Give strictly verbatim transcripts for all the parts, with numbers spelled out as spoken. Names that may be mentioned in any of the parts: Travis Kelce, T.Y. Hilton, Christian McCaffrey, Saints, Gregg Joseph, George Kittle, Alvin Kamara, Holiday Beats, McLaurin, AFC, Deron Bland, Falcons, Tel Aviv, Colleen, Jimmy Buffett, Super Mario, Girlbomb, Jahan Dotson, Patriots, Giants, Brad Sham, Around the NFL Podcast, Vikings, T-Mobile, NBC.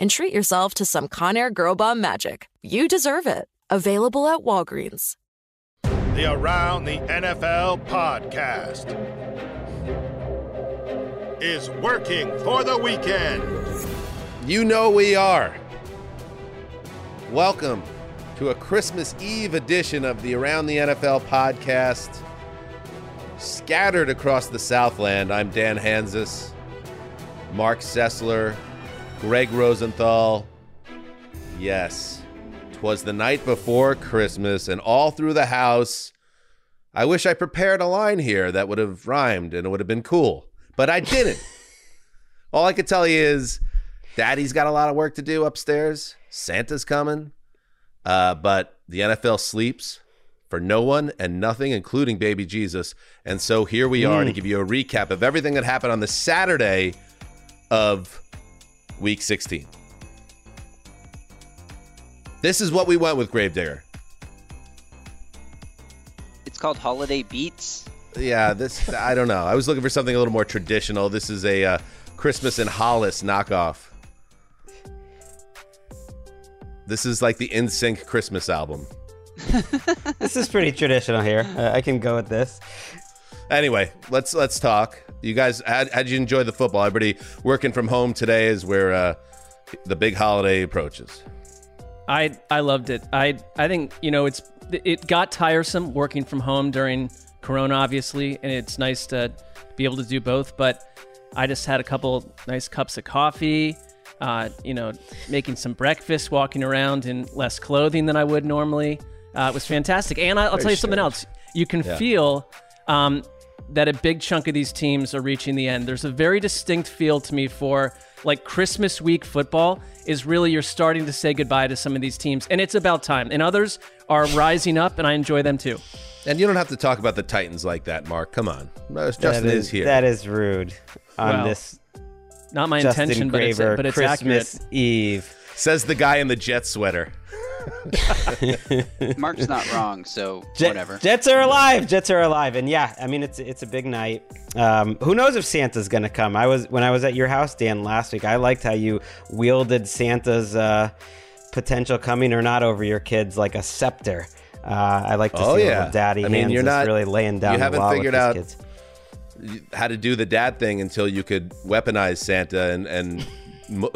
and treat yourself to some Conair Girlbomb magic. You deserve it. Available at Walgreens. The Around the N F L Podcast is working for the weekend. You know we are. Welcome to a Christmas Eve edition of the Around the N F L Podcast. Scattered across the Southland, I'm Dan Hanzus, Marc Sessler, Gregg Rosenthal. Yes, 'twas the night before Christmas, and all through the house, I wish I prepared a line here that would have rhymed and it would have been cool, but I didn't. All I could tell you is Daddy's got a lot of work to do upstairs. Santa's coming. Uh, but the N F L sleeps for no one and nothing, including baby Jesus. And so here we are mm. to give you a recap of everything that happened on the Saturday of Week sixteen. This is what we went with, Gravedigger. It's called Holiday Beats. Yeah, this, I don't know. I was looking for something a little more traditional. This is a uh, Christmas and Hollis knockoff. This is like the N Sync Christmas album. This is pretty traditional here. Uh, I can go with this. Anyway, let's let's talk. You guys, how'd, how'd you enjoy the football? Everybody working from home today is where uh, the big holiday approaches. I I loved it. I I think, you know, it's it got tiresome working from home during Corona, obviously, and it's nice to be able to do both. But I just had a couple nice cups of coffee. Uh, you know, making some breakfast, walking around in less clothing than I would normally. Uh, it was fantastic. And I'll Very tell you sure. something else. You can yeah. feel um, that a big chunk of these teams are reaching the end. There's a very distinct feel to me for, like, Christmas week football is really you're starting to say goodbye to some of these teams. And it's about time. And others are rising up, and I enjoy them too. And you don't have to talk about the Titans like that, Mark. Come on. Justin is, is here. That is rude on well, this Not my Justin intention, Graver, but it's, but it's Christmas accurate. Eve. Says the guy in the Jets sweater. Mark's not wrong, so Jet, whatever. Jets are alive. Jets are alive. And yeah, I mean, it's it's a big night. Um, who knows if Santa's going to come? I was When I was at your house, Dan, last week, I liked how you wielded Santa's uh, potential coming or not over your kids like a scepter. Uh, I like to oh, see yeah. little daddy I mean, hands you're not, really laying down you haven't the law figured with out- kids. How to do the dad thing until you could weaponize Santa and, and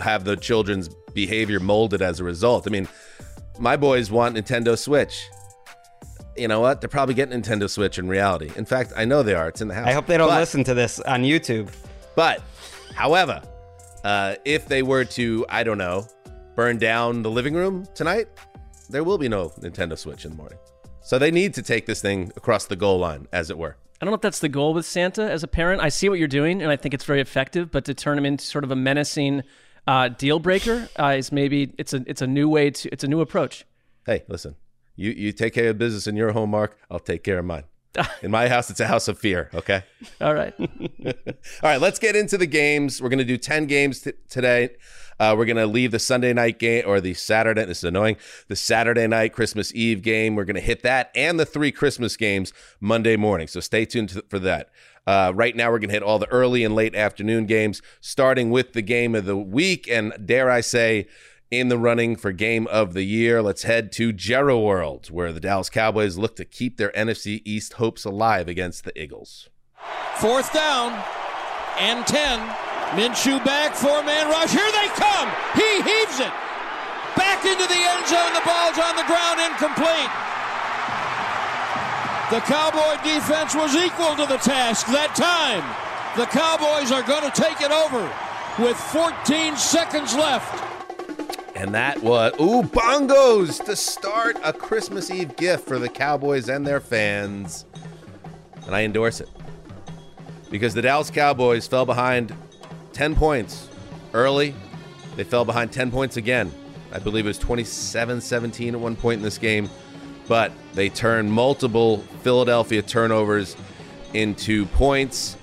have the children's behavior molded as a result. I mean, my boys want Nintendo Switch. You know what? They're probably getting Nintendo Switch in reality. In fact, I know they are. It's in the house. I hope they don't but, listen to this on YouTube. But, however, uh, if they were to, I don't know, burn down the living room tonight, there will be no Nintendo Switch in the morning. So they need to take this thing across the goal line, as it were. I don't know if that's the goal with Santa as a parent. I see what you're doing, and I think it's very effective, but to turn him into sort of a menacing uh, deal breaker uh, is maybe it's a it's a new way to it's a new approach. Hey, listen, you you take care of business in your home, Mark. I'll take care of mine. In my house, it's a house of fear. Okay. All right. All right. Let's get into the games. We're going to do ten games t- today. Uh, we're going to leave the Sunday night game, or the Saturday, this is annoying, the Saturday night Christmas Eve game. We're going to hit that and the three Christmas games Monday morning. So stay tuned for that. Uh, right now, we're going to hit all the early and late afternoon games, starting with the game of the week, and dare I say, in the running for game of the year. Let's head to Jerry World, where the Dallas Cowboys look to keep their N F C East hopes alive against the Eagles. Fourth down and ten. Minshew back, four-man rush. Here they come. He heaves it. Back into the end zone. The ball's on the ground, incomplete. The Cowboy defense was equal to the task that time. The Cowboys are going to take it over with fourteen seconds left. And that was, ooh, bongos to start a Christmas Eve gift for the Cowboys and their fans. And I endorse it. Because the Dallas Cowboys fell behind ten points early. They fell behind ten points again. I believe it was twenty-seven seventeen at one point in this game. But they turned multiple Philadelphia turnovers into points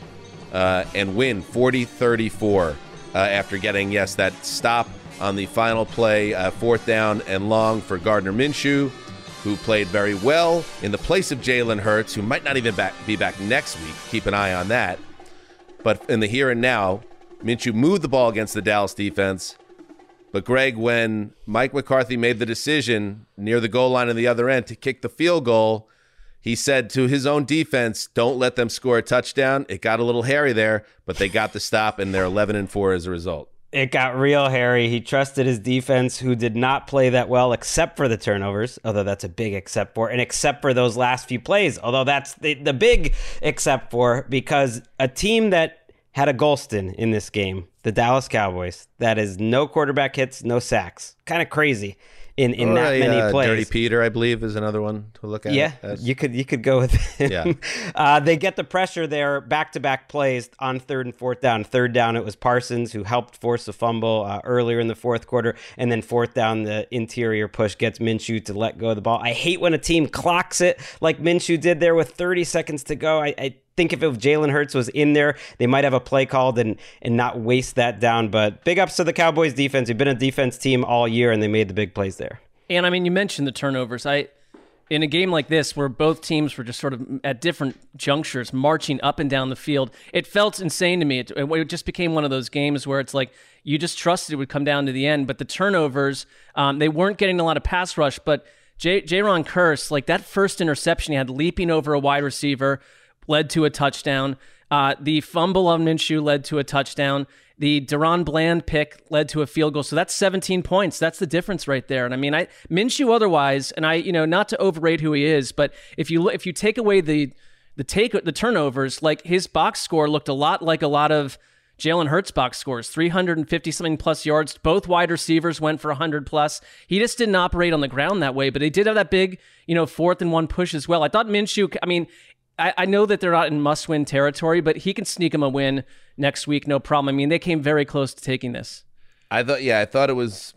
uh, and win forty thirty-four uh, after getting, yes, that stop on the final play, uh, fourth down and long for Gardner Minshew, who played very well in the place of Jalen Hurts, who might not even back, be back next week. Keep an eye on that. But in the here and now, Minshew moved the ball against the Dallas defense. But Greg, when Mike McCarthy made the decision near the goal line on the other end to kick the field goal, he said to his own defense, don't let them score a touchdown. It got a little hairy there, but they got the stop, and they're eleven and four as a result. It got real hairy. He trusted his defense, who did not play that well, except for the turnovers, although that's a big except for, and except for those last few plays, although that's the, the big except for, because a team that had a Golston in this game, the Dallas Cowboys, that is no quarterback hits, no sacks. Kind of crazy in, in that right, many uh, plays. Dirty Peter, I believe, is another one to look at. Yeah, as. you could you could go with him. Yeah. Uh, they get the pressure there, back-to-back plays on third and fourth down. Third down, it was Parsons who helped force a fumble uh, earlier in the fourth quarter, and then fourth down, the interior push gets Minshew to let go of the ball. I hate when a team clocks it like Minshew did there with thirty seconds to go. I, I think if, if Jalen Hurts was in there, they might have a play called and, and not waste that down. But big ups to the Cowboys defense. They've been a defense team all year, and they made the big plays there. And, I mean, you mentioned the turnovers. I in a game like this where both teams were just sort of at different junctures marching up and down the field, it felt insane to me. It, it just became one of those games where it's like you just trusted it would come down to the end. But the turnovers, um, they weren't getting a lot of pass rush. But J- Jaron Kearse, like that first interception he had leaping over a wide receiver, led to a touchdown. Uh, the fumble on Minshew led to a touchdown. The Deron Bland pick led to a field goal. So that's seventeen points. That's the difference right there. And I mean, I Minshew otherwise, and I, you know, not to overrate who he is, but if you if you take away the the take the turnovers, like his box score looked a lot like a lot of Jalen Hurts box scores, three hundred fifty something plus yards. Both wide receivers went for one hundred plus. He just didn't operate on the ground that way, but he did have that big, you know, fourth and one push as well. I thought Minshew, I mean, I know that they're not in must-win territory, but he can sneak them a win next week, no problem. I mean, they came very close to taking this. I thought, yeah, I thought it was,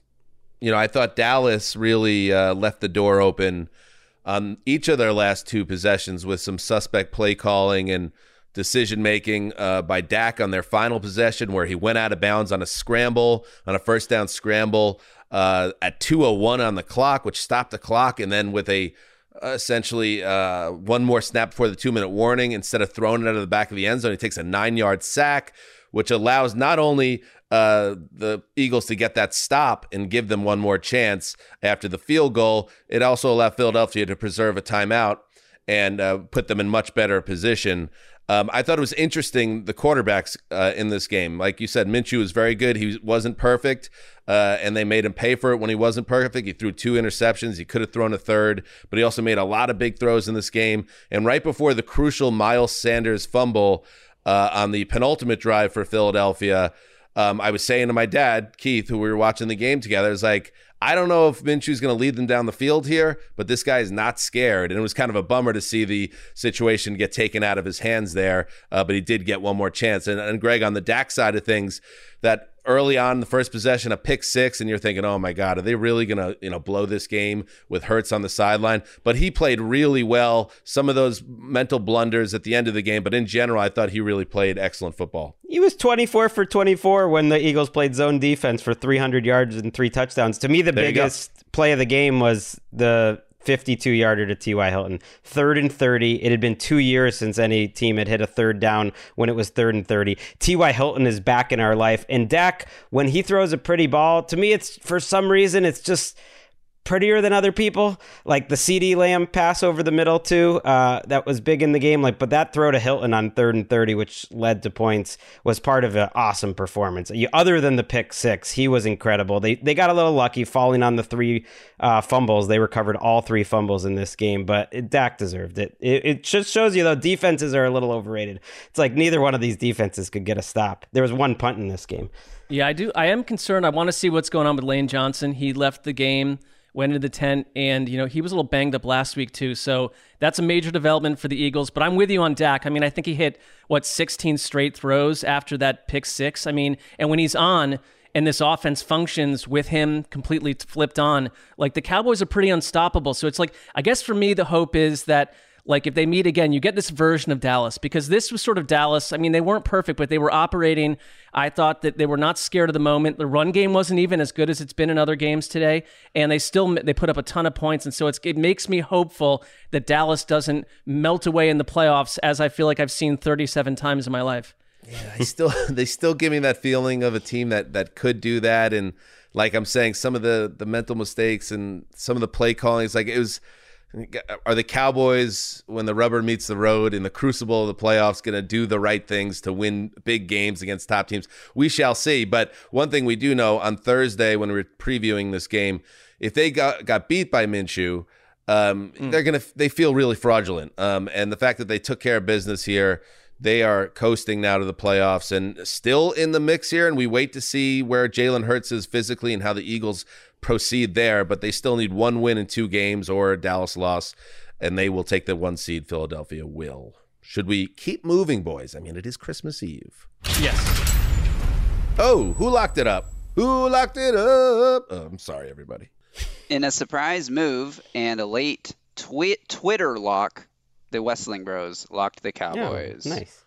you know, I thought Dallas really uh, left the door open on each of their last two possessions with some suspect play calling and decision-making uh, by Dak on their final possession, where he went out of bounds on a scramble, on a first-down scramble uh, at two oh one on the clock, which stopped the clock, and then with a essentially uh, one more snap before the two-minute warning. Instead of throwing it out of the back of the end zone, he takes a nine-yard sack, which allows not only uh, the Eagles to get that stop and give them one more chance after the field goal, it also allowed Philadelphia to preserve a timeout and uh, put them in much better position. Um, I thought it was interesting, the quarterbacks uh, in this game. Like you said, Minshew was very good. He wasn't perfect, uh, and they made him pay for it when he wasn't perfect. He threw two interceptions. He could have thrown a third, but he also made a lot of big throws in this game. And right before the crucial Miles Sanders fumble uh, on the penultimate drive for Philadelphia, um, I was saying to my dad, Keith, who we were watching the game together, I was like, I don't know if Minshew's going to lead them down the field here, but this guy is not scared. And it was kind of a bummer to see the situation get taken out of his hands there, uh, but he did get one more chance. And, and Greg, on the Dak side of things, that early on in the first possession, a pick six, and you're thinking, oh my God, are they really going to, you know, blow this game with Hurts on the sideline? But he played really well. Some of those mental blunders at the end of the game, but in general, I thought he really played excellent football. He was twenty-four for twenty-four when the Eagles played zone defense for three hundred yards and three touchdowns. To me, the there biggest play of the game was the fifty-two yarder to T Y. Hilton. Third and thirty. It had been two years since any team had hit a third down when it was third and thirty. T Y. Hilton is back in our life. And Dak, when he throws a pretty ball, to me, it's for some reason, it's just prettier than other people. Like the CeeDee Lamb pass over the middle too, uh, that was big in the game. Like, but that throw to Hilton on third and thirty, which led to points, was part of an awesome performance. Other than the pick six, he was incredible. They they got a little lucky falling on the three uh, fumbles. They recovered all three fumbles in this game, but it, Dak deserved it. it. It just shows you, though, defenses are a little overrated. It's like neither one of these defenses could get a stop. There was one punt in this game. Yeah, I do. I am concerned. I want to see what's going on with Lane Johnson. He left the game, went into the tent, and, you know, he was a little banged up last week too. So that's a major development for the Eagles. But I'm with you on Dak. I mean, I think he hit, what, sixteen straight throws after that pick six. I mean, and when he's on and this offense functions with him completely flipped on, like, the Cowboys are pretty unstoppable. So it's like, I guess for me, the hope is that, like, if they meet again, you get this version of Dallas, because this was sort of Dallas. I mean, they weren't perfect, but they were operating. I thought that they were not scared of the moment. The run game wasn't even as good as it's been in other games today, and they still they put up a ton of points. And so it's, it makes me hopeful that Dallas doesn't melt away in the playoffs, as I feel like I've seen thirty-seven times in my life. Yeah, I still they still give me that feeling of a team that that could do that. And like I'm saying, some of the the mental mistakes and some of the play calling, it's like it was. Are the Cowboys, when the rubber meets the road in the crucible of the playoffs, going to do the right things to win big games against top teams? We shall see. But one thing we do know, on Thursday when we were previewing this game, if they got, got beat by Minshew, um, mm. they're gonna they feel really fraudulent. Um, and the fact that they took care of business here, they are coasting now to the playoffs and still in the mix here. And we wait to see where Jalen Hurts is physically and how the Eagles proceed there. But they still need one win in two games or a Dallas loss, and they will take the one seed. Philadelphia will. Should we keep moving, boys? I mean, it is Christmas Eve. Yes. Oh, who locked it up? Who locked it up? Oh, I'm sorry, everybody. In a surprise move and a late twi- Twitter lock, the Wessling Bros locked the Cowboys. Yeah, nice.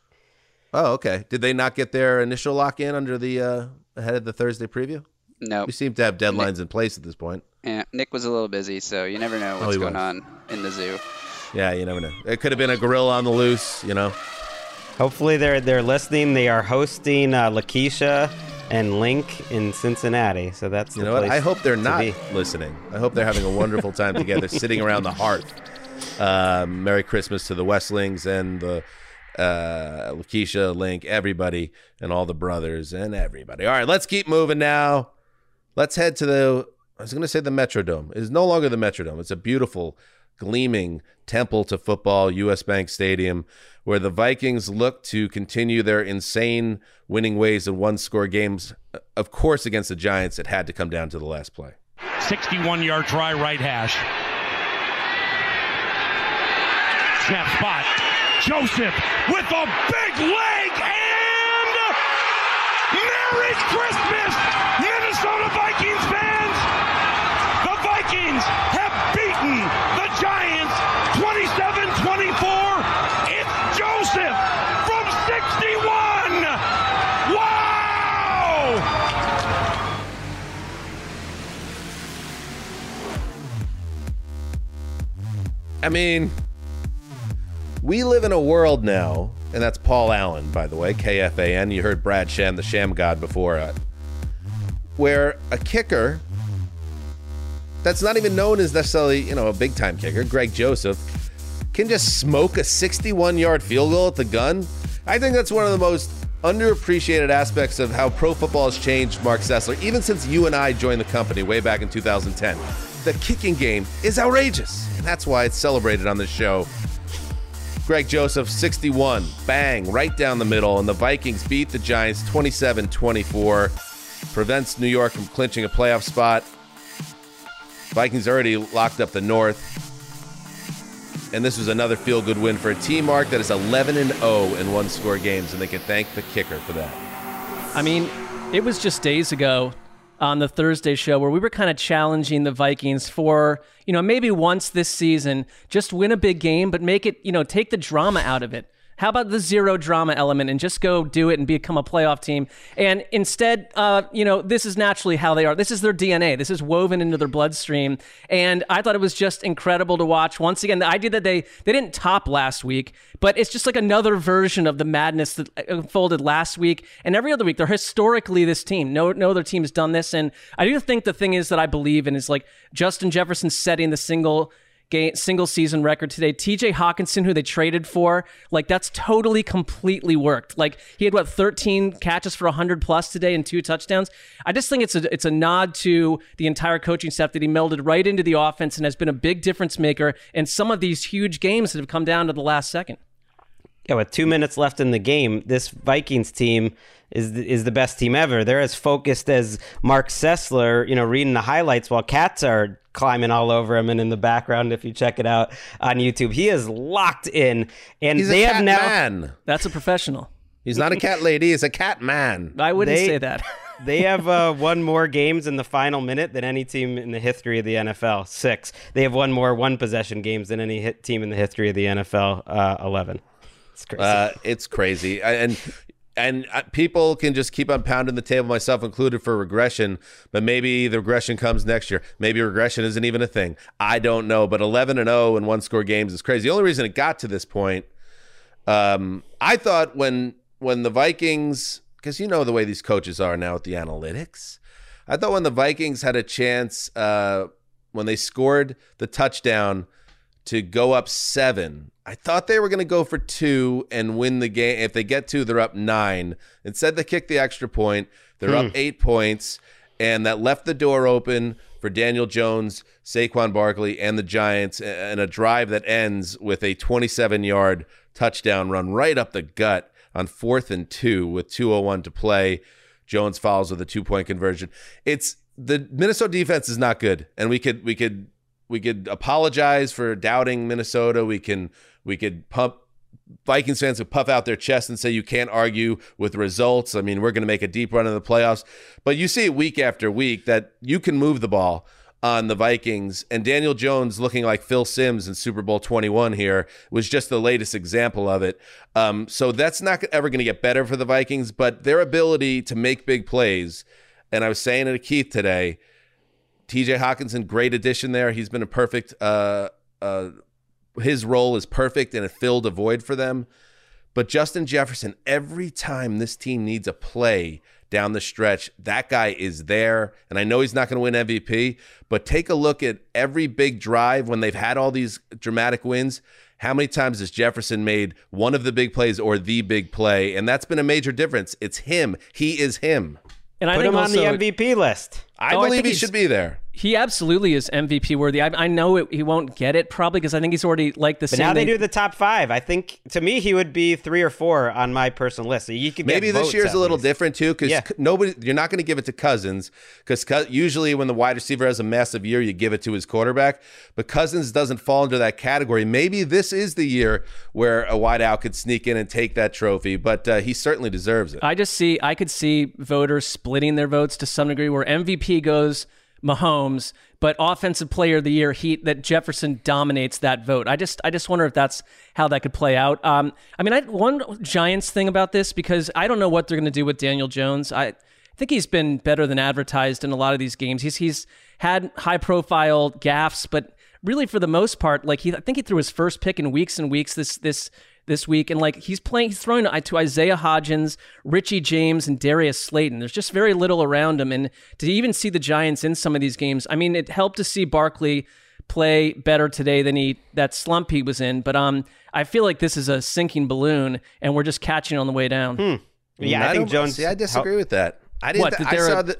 Oh, okay. Did they not get their initial lock in under the uh, ahead of the Thursday preview? No. Nope. We seem to have deadlines Nick, in place at this point. Yeah, Nick was a little busy, so you never know what's oh, going was. on in the zoo. Yeah, you never know. It could have been a gorilla on the loose, you know. Hopefully they're they're listening. They are hosting uh, Lakeisha and Link in Cincinnati, so that's you the know place what? I hope they're not be. listening. I hope they're having a wonderful time together, sitting around the hearth. Um, Merry Christmas to the Westlings and the uh, Lakeisha, Link, everybody, and all the brothers and everybody. All right, let's keep moving now. Let's head to the, I was going to say the Metrodome. It is no longer the Metrodome. It's a beautiful, gleaming temple to football, U S. Bank Stadium, where the Vikings look to continue their insane winning ways in one-score games. Of course, against the Giants, it had to come down to the last play. sixty-one-yard dry right hash. Snap spot. Joseph with a big leg and Merry Christmas, Minnesota Vikings fans. The Vikings have beaten the Giants twenty-seven twenty-four. It's Joseph from sixty-one. Wow! I mean, we live in a world now, and that's Paul Allen, by the way, K F A N. You heard Brad Sham, the Sham God, before, uh, where a kicker that's not even known as necessarily, you know, a big-time kicker, Gregg Joseph, can just smoke a sixty-one-yard field goal at the gun. I think that's one of the most underappreciated aspects of how pro football has changed, Marc Sessler, even since you and I joined the company way back in two thousand ten. The kicking game is outrageous, and that's why it's celebrated on this show. Gregg Joseph, sixty-one, bang, right down the middle, and the Vikings beat the Giants twenty-seven twenty-four, prevents New York from clinching a playoff spot. Vikings already locked up the North, and this was another feel-good win for a team, Mark, that is eleven and oh in one-score games, and they can thank the kicker for that. I mean, It was just days ago on the Thursday show where we were kind of challenging the Vikings for, you know, maybe once this season, just win a big game, but make it, you know, take the drama out of it. How about the zero drama element and just go do it and become a playoff team? And instead, uh, you know, this is naturally how they are. This is their D N A. This is woven into their bloodstream. And I thought it was just incredible to watch. Once again, the idea that they, they didn't top last week, but it's just like another version of the madness that unfolded last week and every other week. They're historically this team. No, no other team has done this. And I do think the thing is that I believe in is like Justin Jefferson setting the single Game, single season record today. T J. Hockenson, who they traded for, like that's totally completely worked. Like he had what thirteen catches for one hundred plus today and two touchdowns. I just think it's a it's a nod to the entire coaching staff that he melded right into the offense and has been a big difference maker in some of these huge games that have come down to the last second. Yeah, with two minutes left in the game, this Vikings team is is the best team ever. They're as focused as Marc Sessler, you know, reading the highlights while cats are climbing all over him and in the background. If you check it out on YouTube, he is locked in, and he's they a cat have now. Man. That's a professional. He's not a cat lady. He's a cat man. I wouldn't they, say that. They have uh, won more games in the final minute than any team in the history of the N F L. Six. They have won more one possession games than any hit team in the history of the N F L. Uh, Eleven. It's crazy. Uh, it's crazy, and. And people can just keep on pounding the table, myself included, for regression. But maybe the regression comes next year. Maybe regression isn't even a thing. I don't know. But eleven and oh in one-score games is crazy. The only reason it got to this point, um, I thought when when the Vikings, because you know the way these coaches are now with the analytics, I thought when the Vikings had a chance, uh, when they scored the touchdown to go up seven, I thought they were going to go for two and win the game. If they get two, they're up nine. Instead, they kicked the extra point. They're hmm. up eight points, and that left the door open for Daniel Jones, Saquon Barkley, and the Giants, and a drive that ends with a twenty-seven-yard touchdown run right up the gut on fourth and two with two oh one to play. Jones follows with a two-point conversion. It's the Minnesota defense is not good, and we could we could we could apologize for doubting Minnesota. We can. We could pump Vikings fans would puff out their chest and say you can't argue with results. I mean, we're going to make a deep run in the playoffs. But you see week after week that you can move the ball on the Vikings. And Daniel Jones looking like Phil Simms in Super Bowl twenty-one here was just the latest example of it. Um, so that's not ever going to get better for the Vikings. But their ability to make big plays, and I was saying it to Keith today, T J. Hockenson, great addition there. He's been a perfect uh, uh his role is perfect, and it filled a void for them. But Justin Jefferson, every time this team needs a play down the stretch, that guy is there. And I know he's not going to win M V P, but take a look at every big drive when they've had all these dramatic wins. How many times has Jefferson made one of the big plays or the big play? And that's been a major difference. It's him. He is him. And I Put him also, on the M V P list. I oh, believe I he should be there. He absolutely is M V P worthy. I, I know it, he won't get it probably because I think he's already like the same. But now they do the top five. I think, to me, he would be three or four on my personal list. So you could Maybe get this year's a little least. different too because yeah. nobody. You're not going to give it to Cousins because usually when the wide receiver has a massive year, you give it to his quarterback. But Cousins doesn't fall into that category. Maybe this is the year where a wideout could sneak in and take that trophy, but uh, he certainly deserves it. I just see, I could see voters splitting their votes to some degree where M V P goes Mahomes, but offensive player of the year, he that Jefferson dominates that vote. I just I just wonder if that's how that could play out. Um, I mean, I one Giants thing about this, because I don't know what they're going to do with Daniel Jones. I think he's been better than advertised in a lot of these games. He's he's had high-profile gaffes, but really for the most part, like he I think he threw his first pick in weeks and weeks this this this week, and like he's playing, he's throwing to Isaiah Hodgins, Richie James, and Darius Slayton. There's just very little around him, and to even see the Giants in some of these games, I mean, it helped to see Barkley play better today than he that slump he was in. But um, I feel like this is a sinking balloon, and we're just catching on the way down. Hmm. Yeah, I, I think Jones. See, I disagree how, with that. I didn't. What, th- I saw a, the,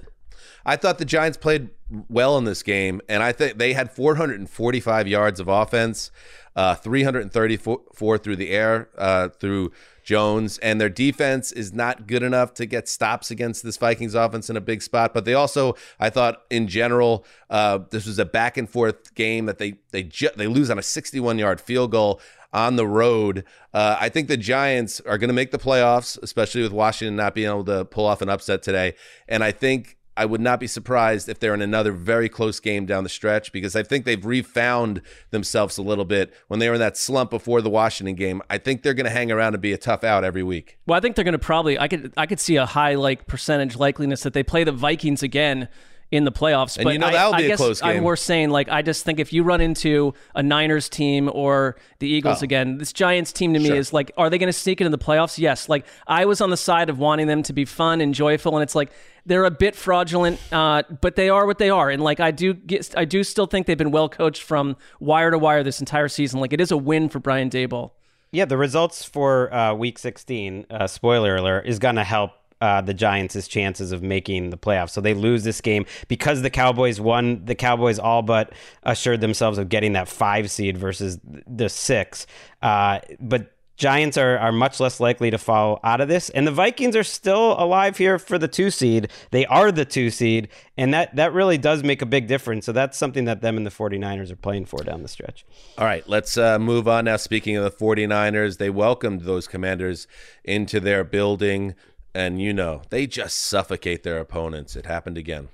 I thought the Giants played well in this game, and I think they had four hundred forty-five yards of offense. Uh, three hundred thirty-four through the air, uh, through Jones, and their defense is not good enough to get stops against this Vikings offense in a big spot. But they also, I thought in general, uh, this was a back and forth game that they they ju- they lose on a sixty-one yard field goal on the road. Uh, I think the Giants are going to make the playoffs, especially with Washington not being able to pull off an upset today. And I think I would not be surprised if they're in another very close game down the stretch, because I think they've refound themselves a little bit when they were in that slump before the Washington game. I think they're going to hang around and be a tough out every week. Well, I think they're going to probably, I could I could see a high like percentage likeliness that they play the Vikings again in the playoffs. And but you know, that'll I, be I a guess close game. I'm worth saying, like, I just think if you run into a Niners team or the Eagles oh. again, this Giants team to me sure. is like, are they going to sneak into the playoffs? Yes. Like, I was on the side of wanting them to be fun and joyful, and it's like, they're a bit fraudulent, uh, but they are what they are. And like, I do get, I do still think they've been well coached from wire to wire this entire season. Like, it is a win for Brian Daboll. Yeah, the results for uh, week sixteen, uh, spoiler alert, is going to help Uh, the Giants' chances of making the playoffs. So they lose this game because the Cowboys won. The Cowboys all but assured themselves of getting that five seed versus the six. Uh, but Giants are, are much less likely to fall out of this. And the Vikings are still alive here for the two seed. They are the two seed. And that, that really does make a big difference. So that's something that them and the 49ers are playing for down the stretch. All right, let's uh, move on now. Speaking of the 49ers, they welcomed those Commanders into their building. And, you know, they just suffocate their opponents. It happened again.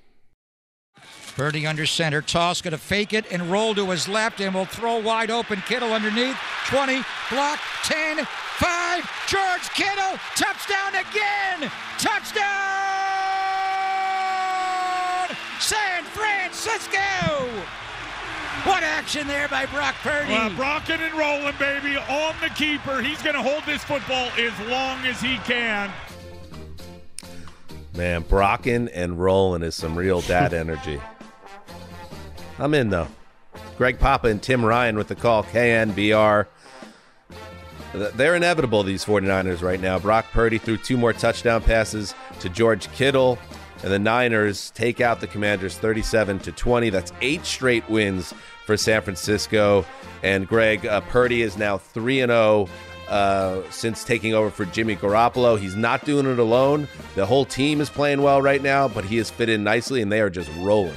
Purdy under center. Toss going to fake it and roll to his left and will throw wide open. Kittle underneath. twenty. Block. ten. five. George Kittle. Touchdown again. Touchdown! San Francisco! What action there by Brock Purdy. Uh, Brocking and rolling, baby. On the keeper. He's going to hold this football as long as he can. Man, brocking and rolling is some real dad energy. I'm in, though. Greg Papa and Tim Ryan with the call, K N B R. They're inevitable, these 49ers right now. Brock Purdy threw two more touchdown passes to George Kittle, and the Niners take out the Commanders thirty-seven to twenty. That's eight straight wins for San Francisco. And Greg, uh, Purdy is now three and oh. Uh, since taking over for Jimmy Garoppolo. He's not doing it alone. The whole team is playing well right now, but he has fit in nicely, and they are just rolling.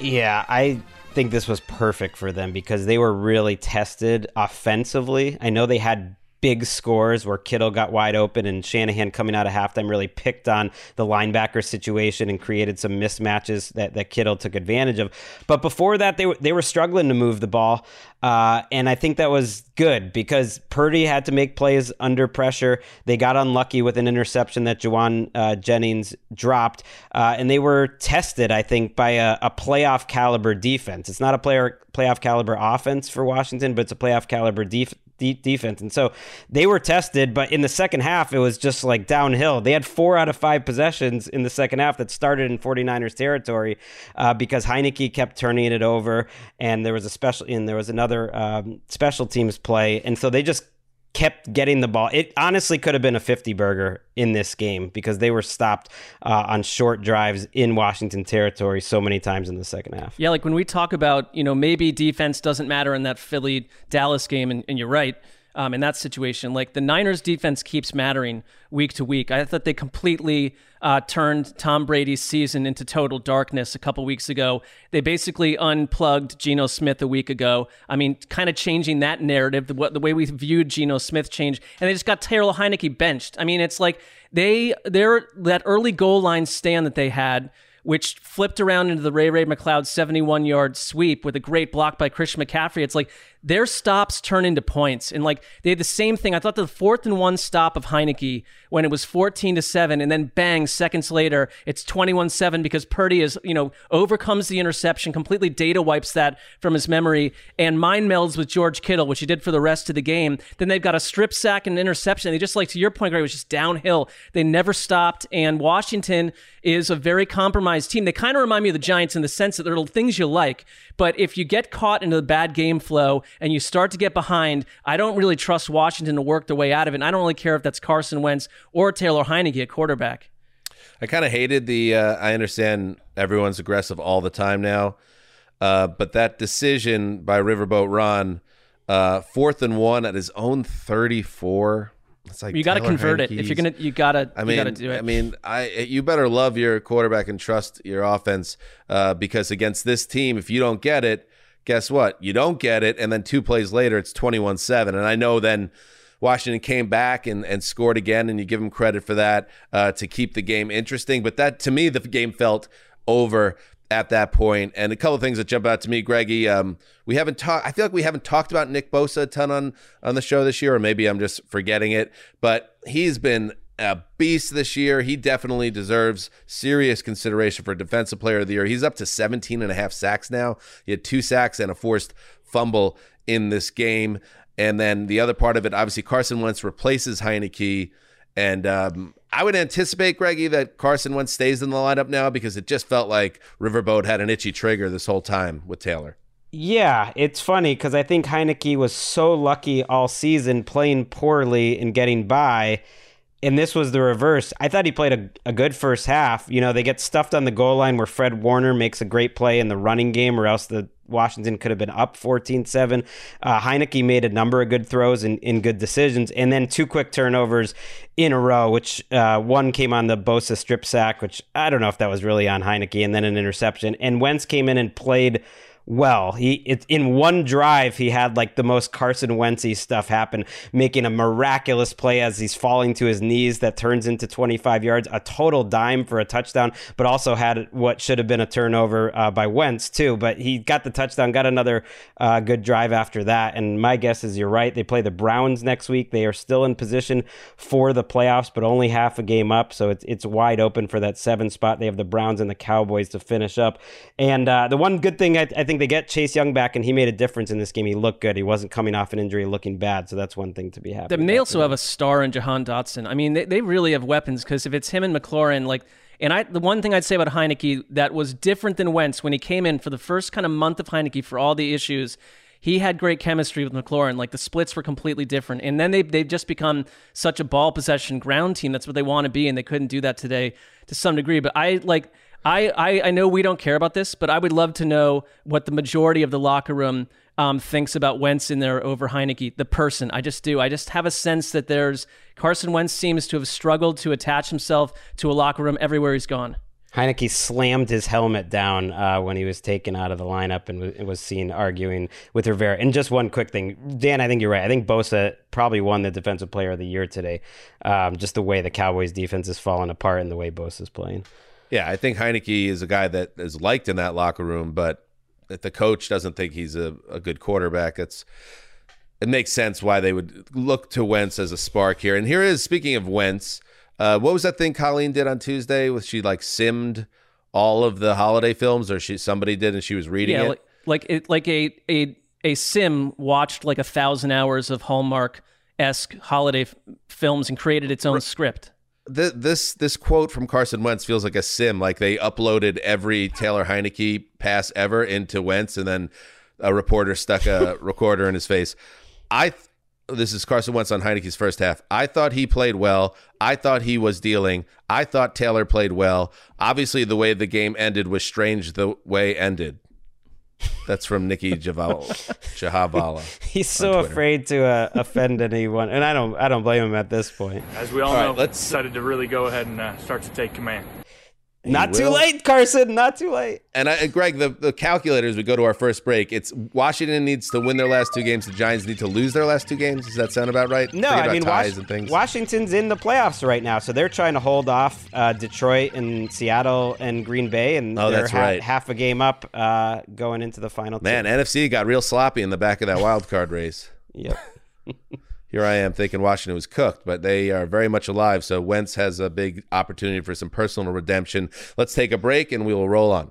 Yeah, I think this was perfect for them because they were really tested offensively. I know they had big scores where Kittle got wide open and Shanahan coming out of halftime really picked on the linebacker situation and created some mismatches that, that Kittle took advantage of. But before that, they were, they were struggling to move the ball. Uh, and I think that was good because Purdy had to make plays under pressure. They got unlucky with an interception that Juwan uh, Jennings dropped. Uh, and they were tested, I think, by a, a playoff caliber defense. It's not a player playoff caliber offense for Washington, but it's a playoff caliber defense. defense. And so they were tested, but in the second half, it was just like downhill. They had four out of five possessions in the second half that started in 49ers territory uh, because Heinicke kept turning it over. And there was a special, and there was another um, special teams play. And so they just kept getting the ball. It honestly could have been a fifty burger in this game because they were stopped uh, on short drives in Washington territory so many times in the second half. Yeah, like when we talk about, you know, maybe defense doesn't matter in that Philly Dallas game, and, and you're right. Um, in that situation, like the Niners defense keeps mattering week to week. I thought they completely uh, turned Tom Brady's season into total darkness a couple weeks ago. They basically unplugged Geno Smith a week ago. I mean, kind of changing that narrative, the, the way we viewed Geno Smith changed, and they just got Taylor Heinicke benched. I mean, it's like they, their that early goal line stand that they had, which flipped around into the Ray Ray McLeod seventy-one yard sweep with a great block by Christian McCaffrey. It's like their stops turn into points. And like they had the same thing. I thought the fourth and one stop of Heinicke when it was fourteen to seven, and then bang, seconds later, it's twenty-one seven because Purdy is, you know, overcomes the interception, completely data wipes that from his memory and mind melds with George Kittle, which he did for the rest of the game. Then they've got a strip sack and an interception. They just, like to your point, Greg, it was just downhill. They never stopped. And Washington is a very compromised team. They kind of remind me of the Giants in the sense that there are things you like, but if you get caught into the bad game flow and you start to get behind, I don't really trust Washington to work their way out of it. And I don't really care if that's Carson Wentz or Taylor Heinicke at quarterback. I kind of hated the, uh, I understand everyone's aggressive all the time now, uh, but that decision by Riverboat Ron, uh, fourth and one at his own thirty-four, It's like you got to convert Heinicke. It. If you're gonna, you gotta. I mean, you gotta do it. I mean, I you better love your quarterback and trust your offense, uh, because against this team, if you don't get it, guess what? You don't get it, and then two plays later, it's twenty-one seven. And I know then Washington came back and and scored again, and you give them credit for that uh, to keep the game interesting. But that to me, the game felt over at that point. And a couple of things that jump out to me, Greggy, um, we haven't talked, I feel like we haven't talked about Nick Bosa a ton on, on the show this year, or maybe I'm just forgetting it, but he's been a beast this year. He definitely deserves serious consideration for Defensive Player of the Year. He's up to seventeen and a half sacks now. He had two sacks and a forced fumble in this game. And then the other part of it, obviously Carson Wentz replaces Heinicke. And um, I would anticipate, Greggy, that Carson Wentz stays in the lineup now, because it just felt like Riverboat had an itchy trigger this whole time with Taylor. Yeah, it's funny because I think Heinicke was so lucky all season playing poorly and getting by, and this was the reverse. I thought he played a, a good first half. You know, they get stuffed on the goal line where Fred Warner makes a great play in the running game, or else the Washington could have been up fourteen seven. Uh, Heinicke made a number of good throws and, and good decisions, and then two quick turnovers in a row, which uh, one came on the Bosa strip sack, which I don't know if that was really on Heinicke, and then an interception. And Wentz came in and played well. He it, in one drive, he had like the most Carson Wentz-y stuff happen, making a miraculous play as he's falling to his knees that turns into twenty-five yards, a total dime for a touchdown, but also had what should have been a turnover uh, by Wentz too. But he got the touchdown, got another uh, good drive after that. And my guess is you're right. They play the Browns next week. They are still in position for the playoffs, but only half a game up. So it's, it's wide open for that seven spot. They have the Browns and the Cowboys to finish up. And uh, the one good thing I, I think they get Chase Young back, and he made a difference in this game. He looked good. He wasn't coming off an injury looking bad, so that's one thing to be happy about. They also have a star in Jahan Dotson. I mean, they, they really have weapons, because if it's him and McLaurin, like, and I the one thing I'd say about Heinicke that was different than Wentz, when he came in for the first kind of month of Heinicke for all the issues, he had great chemistry with McLaurin. Like, the splits were completely different. And then they, they've just become such a ball possession ground team. That's what they want to be, and they couldn't do that today to some degree. But I, like... I, I, I know we don't care about this, but I would love to know what the majority of the locker room um, thinks about Wentz in there over Heinicke, the person. I just do. I just have a sense that there's Carson Wentz seems to have struggled to attach himself to a locker room everywhere he's gone. Heinicke slammed his helmet down uh, when he was taken out of the lineup and w- was seen arguing with Rivera. And just one quick thing, Dan, I think you're right. I think Bosa probably won the Defensive Player of the Year today. Um, just the way the Cowboys defense is falling apart and the way Bosa's playing. Yeah, I think Heinicke is a guy that is liked in that locker room, but if the coach doesn't think he's a, a good quarterback, it's it makes sense why they would look to Wentz as a spark here. And here is, speaking of Wentz, uh, what was that thing Colleen did on Tuesday? Was she like simmed all of the Holiday films, or she somebody did, and she was reading yeah, it? Like, like it, like a a a sim watched like a thousand hours of Hallmark-esque Holiday f- films and created its own R- script. The, this this quote from Carson Wentz feels like a sim, like they uploaded every Taylor Heinicke pass ever into Wentz, and then a reporter stuck a recorder in his face. I th- this is Carson Wentz on Heinicke's first half. I thought he played well. I thought he was dealing. I thought Taylor played well. Obviously, the way the game ended was strange the way ended. That's from Nikki Jahavala. He's so afraid to uh, offend anyone, and I don't. I don't blame him at this point. As we all, all know, right, let's decided to really go ahead and uh, start to take command. He Not will. too late, Carson. Not too late. And, I, and Greg, the, the calculators, we go to our first break. It's Washington needs to win their last two games. The Giants need to lose their last two games. Does that sound about right? No, about I mean, ties Was- and things. Washington's in the playoffs right now, so they're trying to hold off uh, Detroit and Seattle and Green Bay, and oh, they're that's ha- right. half a game up uh, going into the final two. Man, N F C got real sloppy in the back of that wild card race. Yep. Here I am thinking Washington was cooked, but they are very much alive. So Wentz has a big opportunity for some personal redemption. Let's take a break and we will roll on.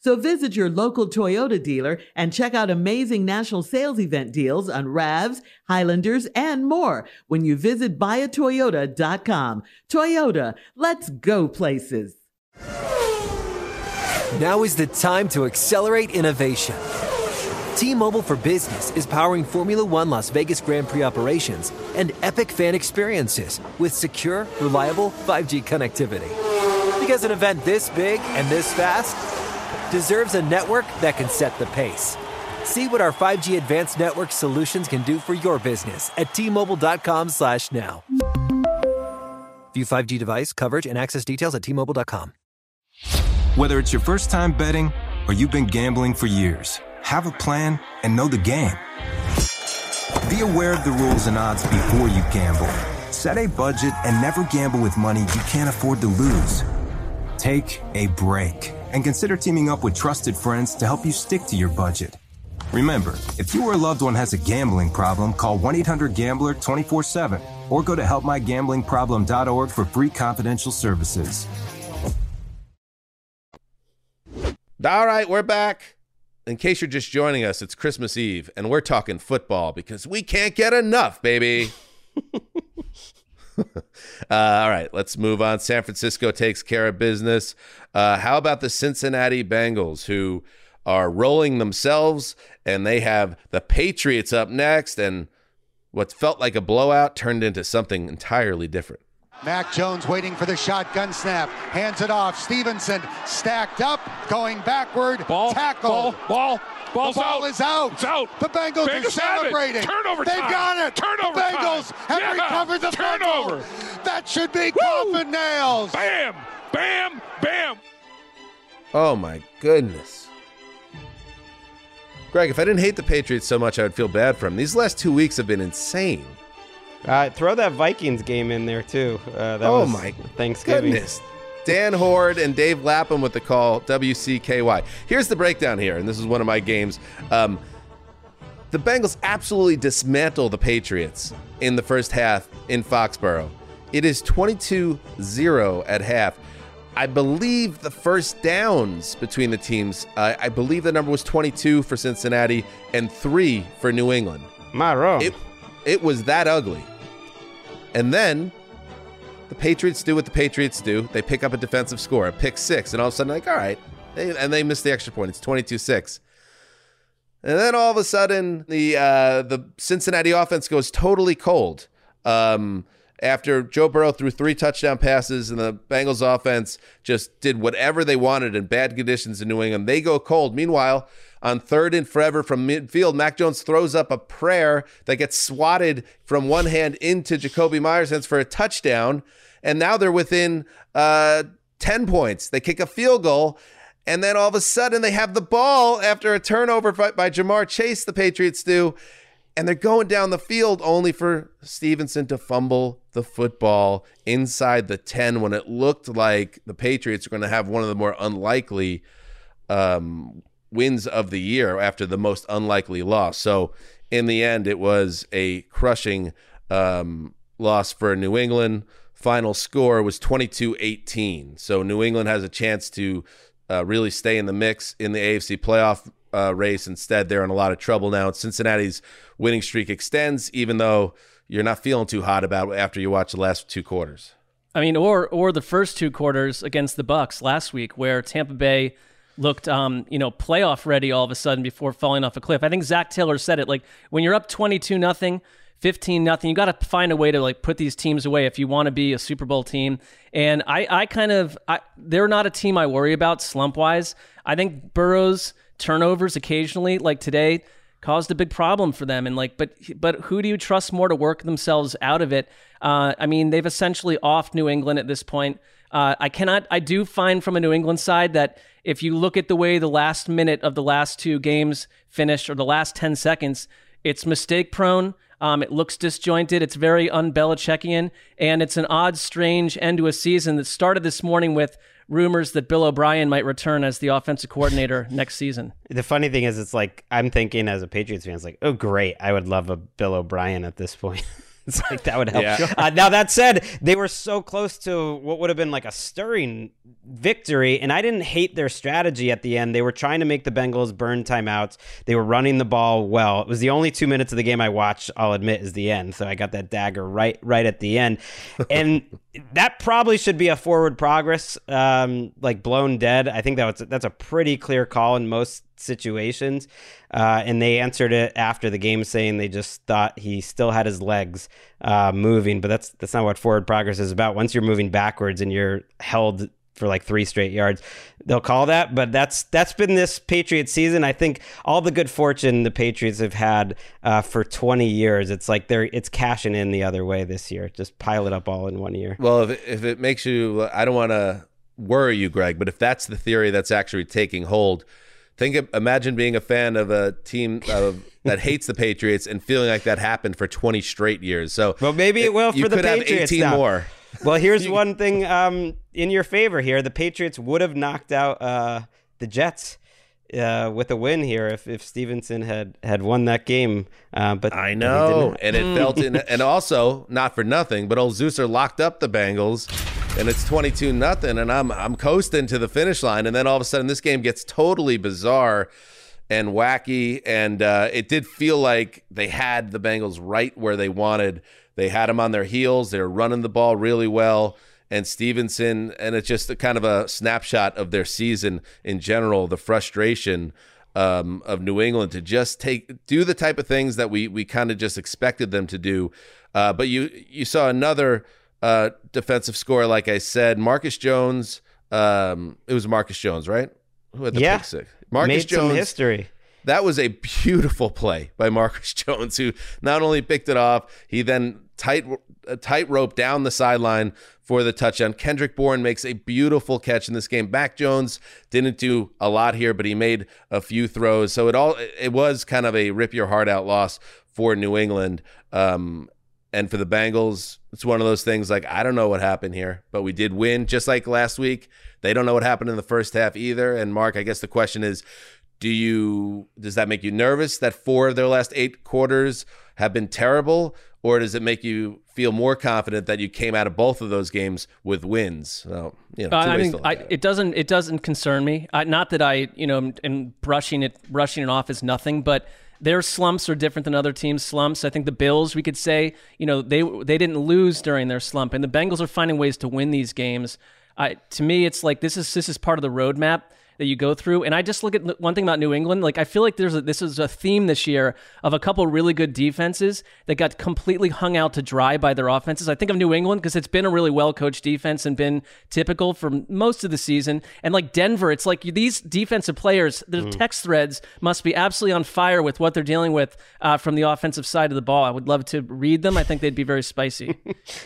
So visit your local Toyota dealer and check out amazing national sales event deals on RAVs, Highlanders, and more when you visit buy a Toyota dot com. Toyota, let's go places. Now is the time to accelerate innovation. T-Mobile for Business is powering Formula One Las Vegas Grand Prix operations and epic fan experiences with secure, reliable five G connectivity. Because an event this big and this fast deserves a network that can set the pace. See what our five G advanced network solutions can do for your business at T Mobile dot com slash now. View five G device coverage and access details at T Mobile dot com. Whether it's your first time betting or you've been gambling for years, have a plan and know the game. Be aware of the rules and odds before you gamble. Set a budget and never gamble with money you can't afford to lose. Take a break and consider teaming up with trusted friends to help you stick to your budget. Remember, if you or a loved one has a gambling problem, call one eight hundred gambler twenty-four seven or go to help my gambling problem dot org for free confidential services. All right, we're back. In case you're just joining us, it's Christmas Eve, and we're talking football because we can't get enough, baby. uh, all right, let's move on. San Francisco takes care of business. Uh, how about the Cincinnati Bengals, who are rolling themselves, and they have the Patriots up next, and what felt like a blowout turned into something entirely different. Mac Jones waiting for the shotgun snap, hands it off. Stevenson stacked up, going backward, ball, tackle, ball, ball, ball's the ball out. Is out. It's out. The Bengals, Bengals are celebrating. Turnover time. They've got it. Turnover the Bengals time. have yeah. recovered the turnover. Bengals. That should be coffin nails. Bam, bam, bam. Oh my goodness, Greg! If I didn't hate the Patriots so much, I would feel bad for them. These last two weeks have been insane. Uh, throw that Vikings game in there, too. Uh, that oh, was my Thanksgiving. Goodness. Dan Horde and Dave Lapham with the call, W C K Y. Here's the breakdown here, and this is one of my games. Um, the Bengals absolutely dismantle the Patriots in the first half in Foxborough. It is twenty-two zero at half. I believe the first downs between the teams, uh, I believe the number was twenty-two for Cincinnati and three for New England. My wrong. It, it was that ugly. And then the Patriots do what the Patriots do. They pick up a defensive score, a pick six, and all of a sudden, like, all right. They, and they miss the extra point. It's twenty-two six. And then all of a sudden, the uh, the Cincinnati offense goes totally cold. Um, after Joe Burrow threw three touchdown passes and the Bengals offense just did whatever they wanted in bad conditions in New England, they go cold. Meanwhile, on third and forever from midfield, Mac Jones throws up a prayer that gets swatted from one hand into Jacoby Myers' hands for a touchdown, and now they're within uh, ten points. They kick a field goal, and then all of a sudden they have the ball after a turnover by, by Jamar Chase, the Patriots do, and they're going down the field only for Stevenson to fumble the football inside the ten when it looked like the Patriots were going to have one of the more unlikely um wins of the year after the most unlikely loss. So in the end, it was a crushing um, loss for New England. Final score was twenty-two eighteen. So New England has a chance to uh, really stay in the mix in the A F C playoff uh, race. Instead, they're in a lot of trouble now. Cincinnati's winning streak extends, even though you're not feeling too hot about it after you watch the last two quarters. I mean, or or the first two quarters against the Bucs last week, where Tampa Bay looked, um, you know, playoff ready all of a sudden before falling off a cliff. I think Zach Taylor said it, like, when you're up twenty-two nothing, fifteen nothing, you got to find a way to, like, put these teams away if you want to be a Super Bowl team. And I, I kind of, I, they're not a team I worry about slump-wise. I think Burrow's turnovers occasionally, like today, caused a big problem for them. And, like, but but who do you trust more to work themselves out of it? Uh, I mean, they've essentially offed New England at this point. Uh, I cannot, I do find from a New England side that if you look at the way the last minute of the last two games finished, or the last ten seconds, It's mistake prone. Um, it looks disjointed. It's very un-Belichickian, and it's an odd, strange end to a season that started this morning with rumors that Bill O'Brien might return as the offensive coordinator next season. The funny thing is, it's like, I'm thinking as a Patriots fan, it's like, oh, great. I would love a Bill O'Brien at this point. It's like, that would help. Yeah. Uh, now, that said, they were so close to what would have been like a stirring victory, and I didn't hate their strategy at the end. They were trying to make the Bengals burn timeouts. They were running the ball well. It was the only two minutes of the game I watched, I'll admit, is the end. So I got that dagger right right at the end. And that probably should be a forward progress, um, like blown dead. I think that was, that's a pretty clear call in most situations, uh, and they answered it after the game saying they just thought he still had his legs uh, moving, but that's that's not what forward progress is about. Once you're moving backwards and you're held for like three straight yards, they'll call that. But that's that's been this Patriots season. I think all the good fortune the Patriots have had uh, for twenty years, it's like they're it's cashing in the other way this year. Just pile it up all in one year. Well, if it, if it makes you, I don't want to worry you, Gregg, but if that's the theory that's actually taking hold, Think, of, imagine being a fan of a team of, that hates the Patriots and feeling like that happened for twenty straight years. So, well, maybe it will for the Patriots. You could have eighteen more. Well, here's one thing um, in your favor here: the Patriots would have knocked out uh, the Jets uh, with a win here if if Stevenson had had won that game. Uh, but I know, and it felt in, and also not for nothing, but old Zeuser locked up the Bengals. And it's twenty-two nothing, and I'm I'm coasting to the finish line, and then all of a sudden this game gets totally bizarre and wacky, and uh, it did feel like they had the Bengals right where they wanted. They had them on their heels. They were running the ball really well, and Stevenson, and it's just a kind of a snapshot of their season in general, the frustration um, of New England to just take do the type of things that we we kind of just expected them to do. Uh, but you you saw another Uh, defensive score, like I said, Marcus Jones. Um, it was Marcus Jones, right? Who had the yeah. pick six? Marcus Made Jones. Some history. That was a beautiful play by Marcus Jones, who not only picked it off, he then tight tightrope down the sideline for the touchdown. Kendrick Bourne makes a beautiful catch in this game. Mac Jones didn't do a lot here, but he made a few throws. So it all it was kind of a rip your heart out loss for New England. Um, And for the Bengals, it's one of those things like, I don't know what happened here, but we did win, just like last week. They don't know what happened in the first half either. And, Mark, I guess the question is, do you does that make you nervous that four of their last eight quarters have been terrible, or does it make you feel more confident that you came out of both of those games with wins? So, you know, uh, I mean, I, it doesn't it doesn't concern me. I, not that I, you know, am brushing it brushing it off as nothing, but their slumps are different than other teams' slumps. I think the Bills, we could say, you know, they they didn't lose during their slump, and the Bengals are finding ways to win these games. I, to me, it's like this is this is part of the roadmap that you go through. And I just look at one thing about New England. Like, I feel like there's a, this is a theme this year of a couple really good defenses that got completely hung out to dry by their offenses. I think of New England because it's been a really well-coached defense and been typical for most of the season. And like Denver, it's like these defensive players, their mm. text threads must be absolutely on fire with what they're dealing with uh, from the offensive side of the ball. I would love to read them. I think they'd be very spicy.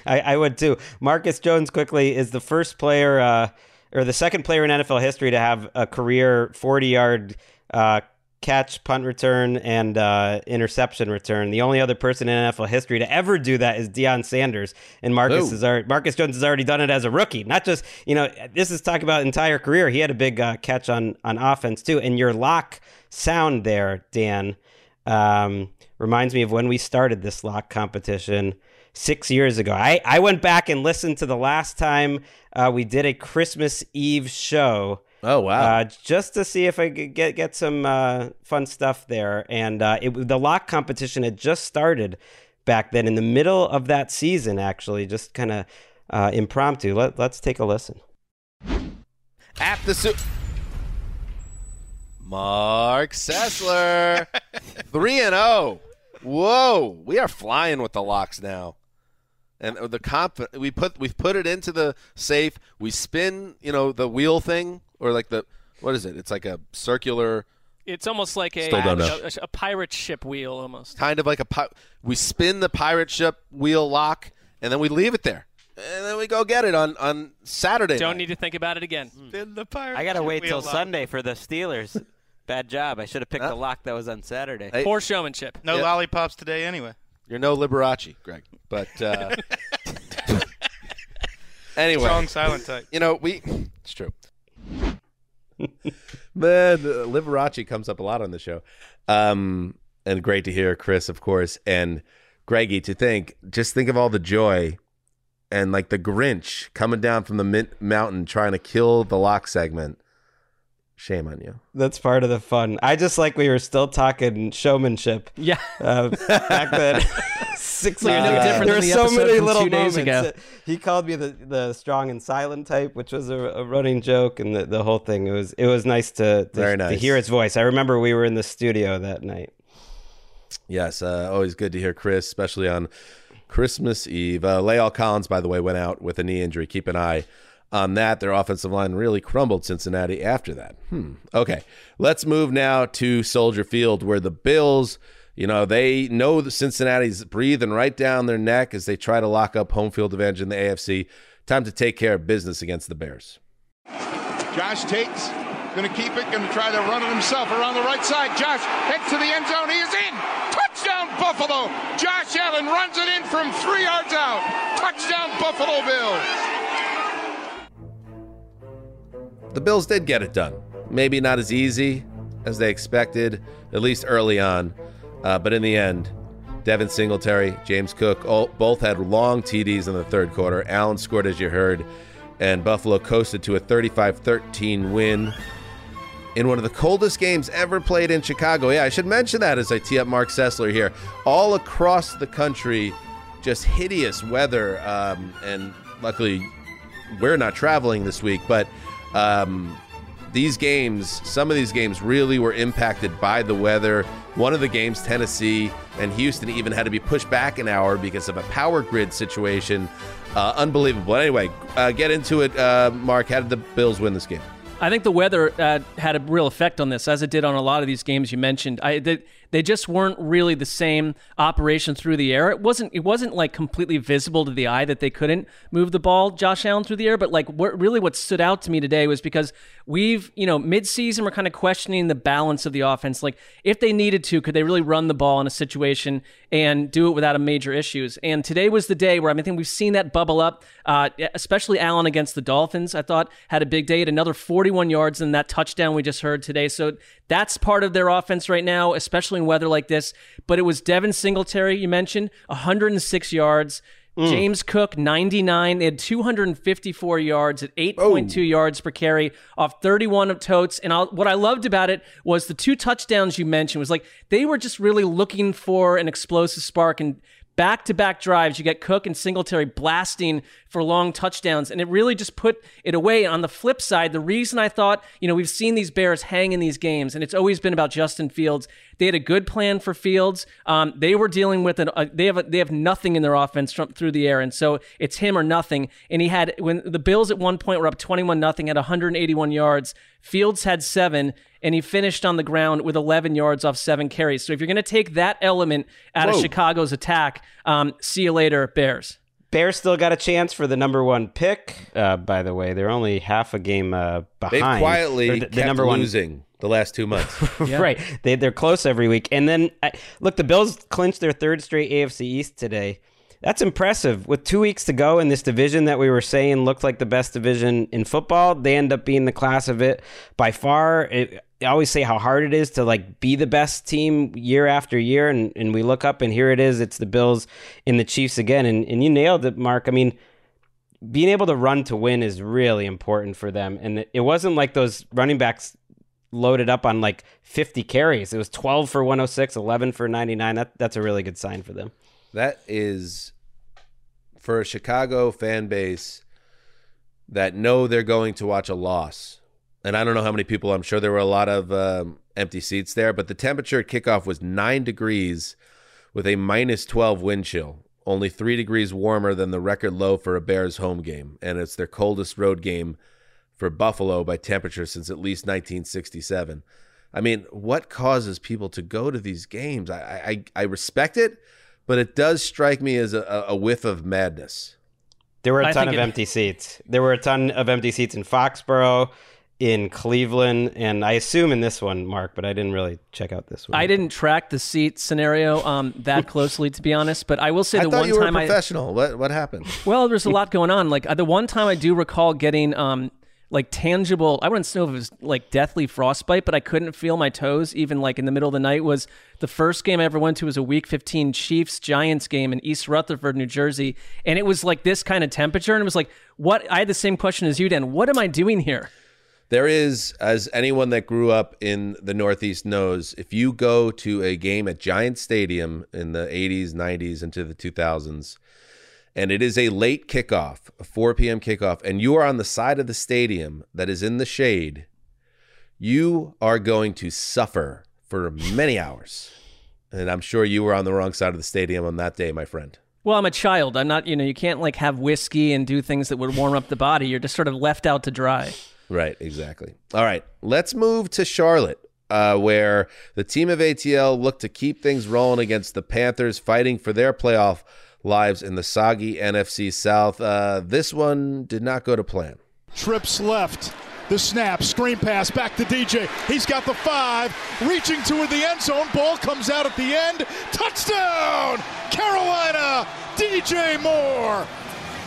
I, I would too. Marcus Jones quickly is the first player uh, or the second player in N F L history to have a career forty-yard uh, catch, punt return, and uh, interception return. The only other person in N F L history to ever do that is Deion Sanders, and Marcus is already, Marcus Jones has already done it as a rookie. Not just, you know, this is talking about entire career. He had a big uh, catch on on offense too. And your lock sound there, Dan, um, reminds me of when we started this lock competition six years ago. I, I went back and listened to the last time uh, we did a Christmas Eve show. Oh, wow. Uh, just to see if I could get, get some uh, fun stuff there. And uh, it, the lock competition had just started back then in the middle of that season, actually, just kind of uh, impromptu. Let, let's take a listen. At the Super... Marc Sessler. three and oh. Whoa. We are flying with the locks now. And the comp, we put we've put it into the safe. We spin, you know, the wheel thing, or like the what is it? It's like a circular. It's almost like a a, a pirate ship wheel, almost. Kind of like a pi- we spin the pirate ship wheel lock, and then we leave it there, and then we go get it on on Saturday. Don't night. Need to think about it again. Spin the pirate. I gotta ship wait till lock. Sunday for the Steelers. Bad job. I should have picked huh? the lock that was on Saturday. Hey. Poor showmanship. No yep. lollipops today anyway. You're no Liberace, Gregg. But uh, anyway. Strong silent type. You know, we – it's true. Man, Liberace comes up a lot on the show. Um, and great to hear Chris, of course, and Greggy to think. Just think of all the joy and, like, the Grinch coming down from the min- mountain trying to kill the lock segment. Shame on you. That's part of the fun. I just like we were still talking showmanship. Yeah. Uh, back then, six years ago. Uh, there were the so many little moments. Ago. He called me the, the strong and silent type, which was a, a running joke, and the, the whole thing. It was it was nice to, to, nice to hear his voice. I remember we were in the studio that night. Yes. Uh, always good to hear Chris, especially on Christmas Eve. Uh, Lael Collins, by the way, went out with a knee injury. Keep an eye on that. Their offensive line really crumbled Cincinnati after that. Hmm. Okay, let's move now to Soldier Field, where the Bills, you know, they know that Cincinnati's breathing right down their neck as they try to lock up home field advantage in the A F C. Time to take care of business against the Bears. Josh Tate's going to keep it, going to try to run it himself around the right side. Josh heads to the end zone. He is in. Touchdown, Buffalo. Josh Allen runs it in from three yards out. Touchdown, Buffalo Bills. The Bills did get it done. Maybe not as easy as they expected, at least early on. Uh, but in the end, Devin Singletary, James Cook, all, both had long T Ds in the third quarter. Allen scored, as you heard, and Buffalo coasted to a thirty-five thirteen win in one of the coldest games ever played in Chicago. Yeah, I should mention that as I tee up Marc Sessler here. All across the country, just hideous weather. Um, and luckily, we're not traveling this week, but... Um, these games, some of these games really were impacted by the weather. One of the games, Tennessee and Houston, even had to be pushed back an hour because of a power grid situation. Uh, unbelievable. Anyway, uh, get into it, uh, Mark. How did the Bills win this game? I think the weather uh, had a real effect on this, as it did on a lot of these games you mentioned. I they, they just weren't really the same operation through the air. It wasn't it wasn't like completely visible to the eye that they couldn't move the ball, Josh Allen, through the air. But like what, really, what stood out to me today was because we've you know midseason we're kind of questioning the balance of the offense. Like if they needed to, could they really run the ball in a situation and do it without a major issues? And today was the day where I mean, I think we've seen that bubble up, uh, especially Allen against the Dolphins. I thought had a big day at another forty. forty-one yards in that touchdown we just heard today. So that's part of their offense right now, especially in weather like this. But it was Devin Singletary, you mentioned, one hundred six yards. Mm. James Cook, ninety-nine. They had two hundred fifty-four yards at eight point two oh. yards per carry off thirty-one of totes. And I'll, what I loved about it was the two touchdowns you mentioned was like they were just really looking for an explosive spark. And back-to-back drives, you get Cook and Singletary blasting for long touchdowns, and it really just put it away. On the flip side, the reason I thought, you know, we've seen these Bears hang in these games, and it's always been about Justin Fields. They had a good plan for Fields. Um, they were dealing with an. Uh, they have a, they have nothing in their offense from, through the air, and so it's him or nothing. And he had when the Bills at one point were up twenty-one nothing, had one hundred eighty-one yards. Fields had seven. And he finished on the ground with eleven yards off seven carries. So if you're going to take that element out Whoa. of Chicago's attack, um, see you later, Bears. Bears still got a chance for the number one pick, uh, by the way. They're only half a game uh, behind. They've quietly the, kept the number losing one. The last two months. yeah. Right. They, they're close every week. And then, I, look, the Bills clinched their third straight A F C East today. That's impressive. With two weeks to go in this division that we were saying looked like the best division in football, they end up being the class of it by far. It, I always say how hard it is to like be the best team year after year, and, and we look up and here it is. It's the Bills and the Chiefs again, and, and you nailed it, Mark. I mean, being able to run to win is really important for them, and it wasn't like those running backs loaded up on like fifty carries. It was twelve for one oh six, eleven for ninety-nine. That, that's a really good sign for them. That is... for a Chicago fan base that know they're going to watch a loss. And I don't know how many people, I'm sure there were a lot of um, empty seats there, but the temperature at kickoff was nine degrees with a minus twelve wind chill, only three degrees warmer than the record low for a Bears home game. And it's their coldest road game for Buffalo by temperature since at least nineteen sixty-seven. I mean, what causes people to go to these games? I I, I respect it. But it does strike me as a, a whiff of madness. There were a ton of empty seats. There were a ton of empty seats in Foxborough, in Cleveland, and I assume in this one, Mark, but I didn't really check out this one. I didn't track the seat scenario um, that closely, to be honest, but I will say the I thought one you were time a professional. I... What, what happened? Well, there's a lot going on. Like, the one time I do recall getting... Um, like tangible, I wouldn't know if it was like deathly frostbite, but I couldn't feel my toes even like in the middle of the night, was the first game I ever went to was a week fifteen Chiefs Giants game in East Rutherford, New Jersey. And it was like this kind of temperature. And it was like, what, I had the same question as you, Dan, what am I doing here? There is, as anyone that grew up in the Northeast knows, if you go to a game at Giants Stadium in the eighties, nineties, into the two thousands, and it is a late kickoff, a four p m kickoff, and you are on the side of the stadium that is in the shade, you are going to suffer for many hours. And I'm sure you were on the wrong side of the stadium on that day, my friend. Well, I'm a child. I'm not, you know, you can't like have whiskey and do things that would warm up the body. You're just sort of left out to dry. Right, exactly. All right, let's move to Charlotte, uh, where the team of A T L looked to keep things rolling against the Panthers, fighting for their playoff lives in the soggy N F C South. Uh, this one did not go to plan. Trips left. The snap. Screen pass. Back to D J. He's got the five. Reaching toward the end zone. Ball comes out at the end. Touchdown! Carolina! D J Moore!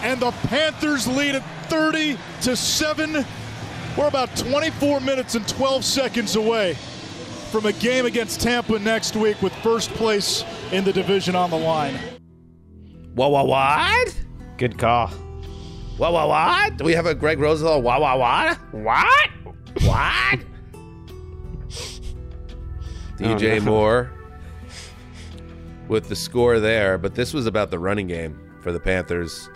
And the Panthers lead at thirty to seven. We're about twenty-four minutes and twelve seconds away from a game against Tampa next week with first place in the division on the line. Wah, wah, what? Good call. Wah, wah, what? Do we have a Gregg Rosenthal? Wah, wah, what? What? What? D J oh, no. Moore with the score there, but this was about the running game for the Panthers.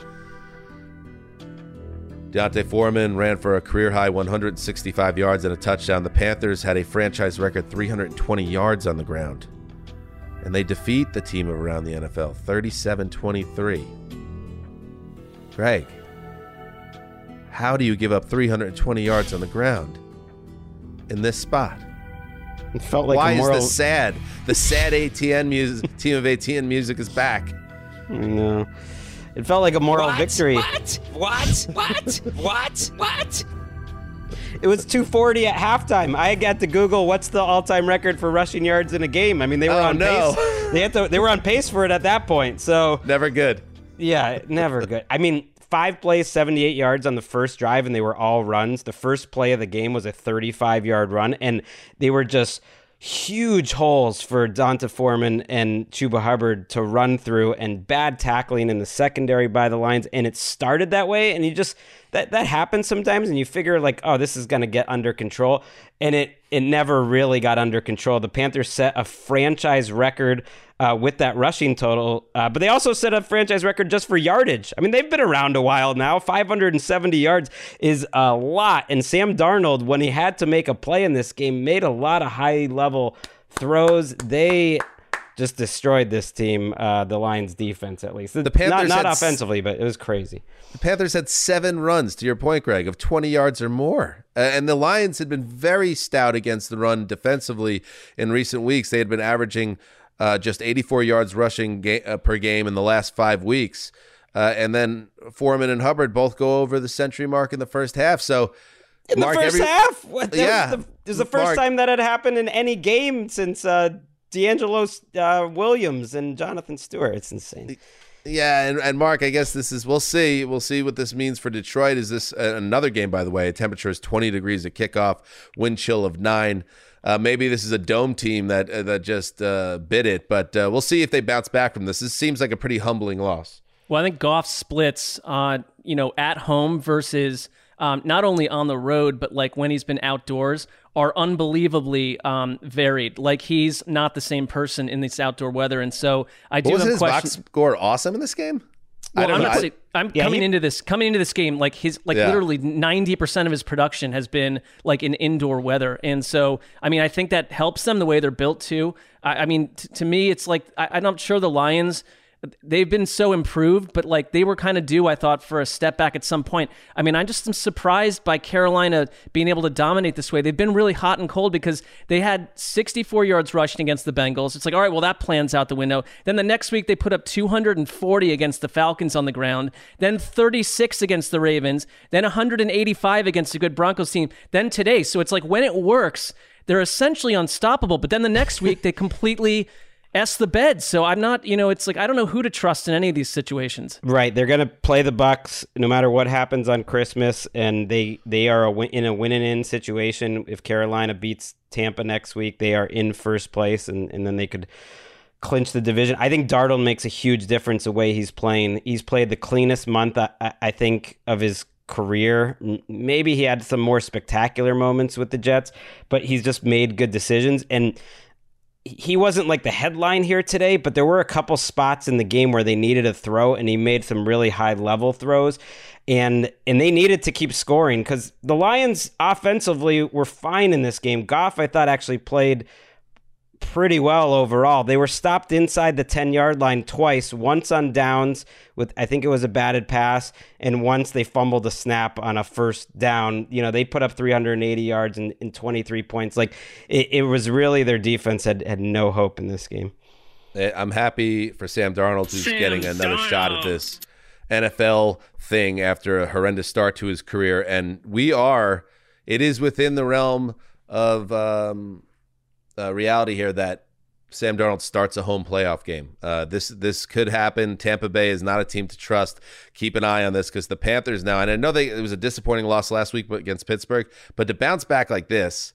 Deontay Foreman ran for a career-high one hundred sixty-five yards and a touchdown. The Panthers had a franchise record three hundred twenty yards on the ground. And they defeat the team around the N F L, thirty-seven twenty-three. Gregg, how do you give up three hundred twenty yards on the ground in this spot? It felt like Why a moral... is the sad? The sad A T N music, team of A T N music is back. No, it felt like a moral what? victory. What? What? What? What? What? It was two forty at halftime. I got to Google what's the all-time record for rushing yards in a game. I mean, they were oh, on no. pace. They had to, they were on pace for it at that point. So never good. Yeah, never good. I mean, five plays, seventy-eight yards on the first drive, and they were all runs. The first play of the game was a thirty-five-yard run, and they were just huge holes for Deonta Foreman and Chuba Hubbard to run through, and bad tackling in the secondary by the Lions. And it started that way, and you just that that happens sometimes, and you figure like, oh, this is going to get under control, and it it never really got under control. The Panthers set a franchise record uh, with that rushing total, uh, but they also set a franchise record just for yardage. I mean, they've been around a while now. five hundred seventy yards is a lot, and Sam Darnold, when he had to make a play in this game, made a lot of high-level throws. They just destroyed this team, uh, the Lions' defense, at least. The Panthers not, not offensively, but it was crazy. The Panthers had seven runs, to your point, Gregg, of twenty yards or more. Uh, and the Lions had been very stout against the run defensively in recent weeks. They had been averaging uh, just eighty-four yards rushing ga- uh, per game in the last five weeks. Uh, and then Foreman and Hubbard both go over the century mark in the first half. So, in Mark, the first every- half? What, yeah. Was the, it was the first Mark, time that had happened in any game since uh, – D'Angelo uh, Williams and Jonathan Stewart. It's insane. Yeah, and, and Mark, I guess this is, we'll see. We'll see what this means for Detroit. Is this uh, another game, by the way? The temperature is twenty degrees at kickoff, wind chill of nine. Uh, maybe this is a dome team that uh, that just uh, bit it, but uh, we'll see if they bounce back from this. This seems like a pretty humbling loss. Well, I think Goff splits, uh, you know, at home versus um, not only on the road, but like when he's been outdoors, are unbelievably um, varied. Like, he's not the same person in this outdoor weather. And so I do have a question. Was his box score awesome in this game? Well, I don't I'm, know. Not, I'm yeah, coming he... into this coming into this game like his like yeah. literally ninety percent of his production has been like in indoor weather, and so I mean I think that helps them the way they're built too. I, I mean t- to me it's like I, I'm not sure the Lions they've been so improved, but like they were kind of due, I thought, for a step back at some point. I mean, I just am surprised by Carolina being able to dominate this way. They've been really hot and cold because they had sixty-four yards rushing against the Bengals. It's like, all right, well, that plan's out the window. Then the next week they put up two hundred forty against the Falcons on the ground, then thirty-six against the Ravens, then one hundred eighty-five against a good Broncos team, then today. So it's like when it works, they're essentially unstoppable. But then the next week they completely S the bed. So I'm not, you know, it's like I don't know who to trust in any of these situations. Right. They're going to play the Bucs no matter what happens on Christmas. And they they are a win, in a win and in situation. If Carolina beats Tampa next week, they are in first place. And, and then they could clinch the division. I think Darnold makes a huge difference the way he's playing. He's played the cleanest month, I, I think, of his career. Maybe he had some more spectacular moments with the Jets, but he's just made good decisions. And he wasn't like the headline here today, but there were a couple spots in the game where they needed a throw, and he made some really high-level throws. And and they needed to keep scoring because the Lions offensively were fine in this game. Goff, I thought, actually played pretty well overall. They were stopped inside the ten-yard line twice, once on downs with, I think it was a batted pass, and once they fumbled a snap on a first down. You know, they put up three hundred eighty yards and, and twenty-three points. Like, it, it was really their defense had, had no hope in this game. I'm happy for Sam Darnold, who's Sam getting another Darnold. shot at this N F L thing after a horrendous start to his career. And we are, it is within the realm of... Um, Uh, reality here that Sam Darnold starts a home playoff game. Uh, this this could happen. Tampa Bay is not a team to trust. Keep an eye on this because the Panthers now, and I know they, it was a disappointing loss last week against Pittsburgh, but to bounce back like this,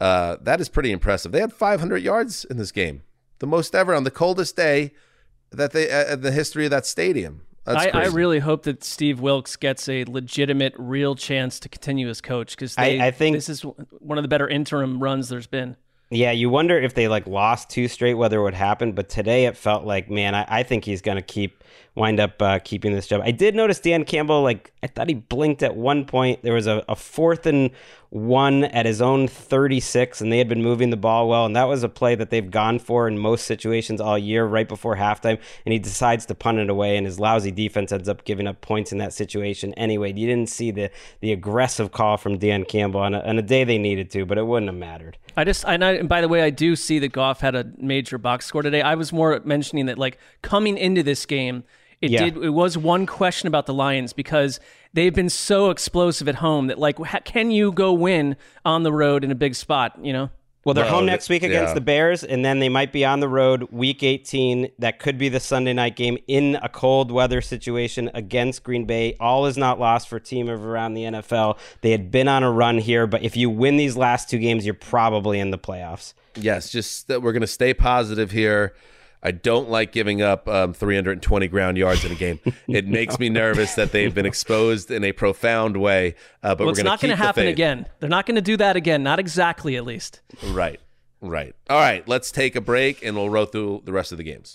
uh, that is pretty impressive. They had five hundred yards in this game, the most ever on the coldest day that they uh, in the history of that stadium. I, I really hope that Steve Wilkes gets a legitimate, real chance to continue as coach because I, I think this is one of the better interim runs there's been. Yeah, you wonder if they like lost two straight, whether it would happen. But today it felt like, man, I, I think he's going to keep wind up uh, keeping this job. I did notice Dan Campbell, like I thought he blinked at one point. There was a, a fourth and one at his own thirty-six, and they had been moving the ball well. And that was a play that they've gone for in most situations all year right before halftime. And he decides to punt it away, and his lousy defense ends up giving up points in that situation anyway. You didn't see the the aggressive call from Dan Campbell on a, on a day they needed to, but it wouldn't have mattered. I just, and, I, and by the way, I do see that Goff had a major box score today. I was more mentioning that, like, coming into this game, it yeah. did. It was one question about the Lions because they've been so explosive at home that, like, can you go win on the road in a big spot, you know? Well, they're home next week against yeah. the Bears, and then they might be on the road week eighteen. That could be the Sunday night game in a cold weather situation against Green Bay. All is not lost for a team of around the N F L. They had been on a run here, but if you win these last two games, you're probably in the playoffs. Yes, just that we're going to stay positive here. I don't like giving up um, three hundred twenty ground yards in a game. It makes no. me nervous that they've been exposed in a profound way. Uh, but well, we're it's not going to happen again. They're not going to do that again. Not exactly, at least. Right, right. All right, let's take a break, and we'll roll through the rest of the games.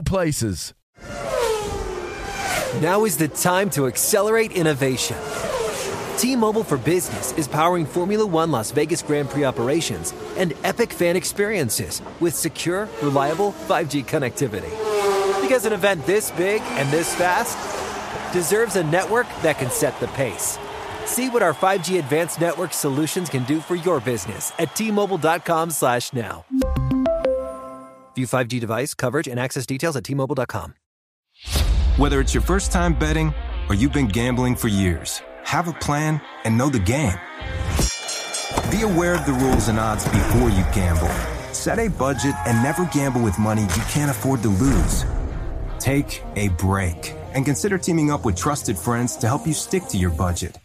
places. Now is the time to accelerate innovation. T-Mobile for Business is powering Formula One Las Vegas Grand Prix operations and epic fan experiences with secure, reliable five G connectivity. Because an event this big and this fast deserves a network that can set the pace. See what our five G advanced network solutions can do for your business at T Mobile dot com slash now. View five G device coverage and access details at T Mobile dot com. Whether it's your first time betting or you've been gambling for years, have a plan and know the game. Be aware of the rules and odds before you gamble. Set a budget and never gamble with money you can't afford to lose. Take a break and consider teaming up with trusted friends to help you stick to your budget.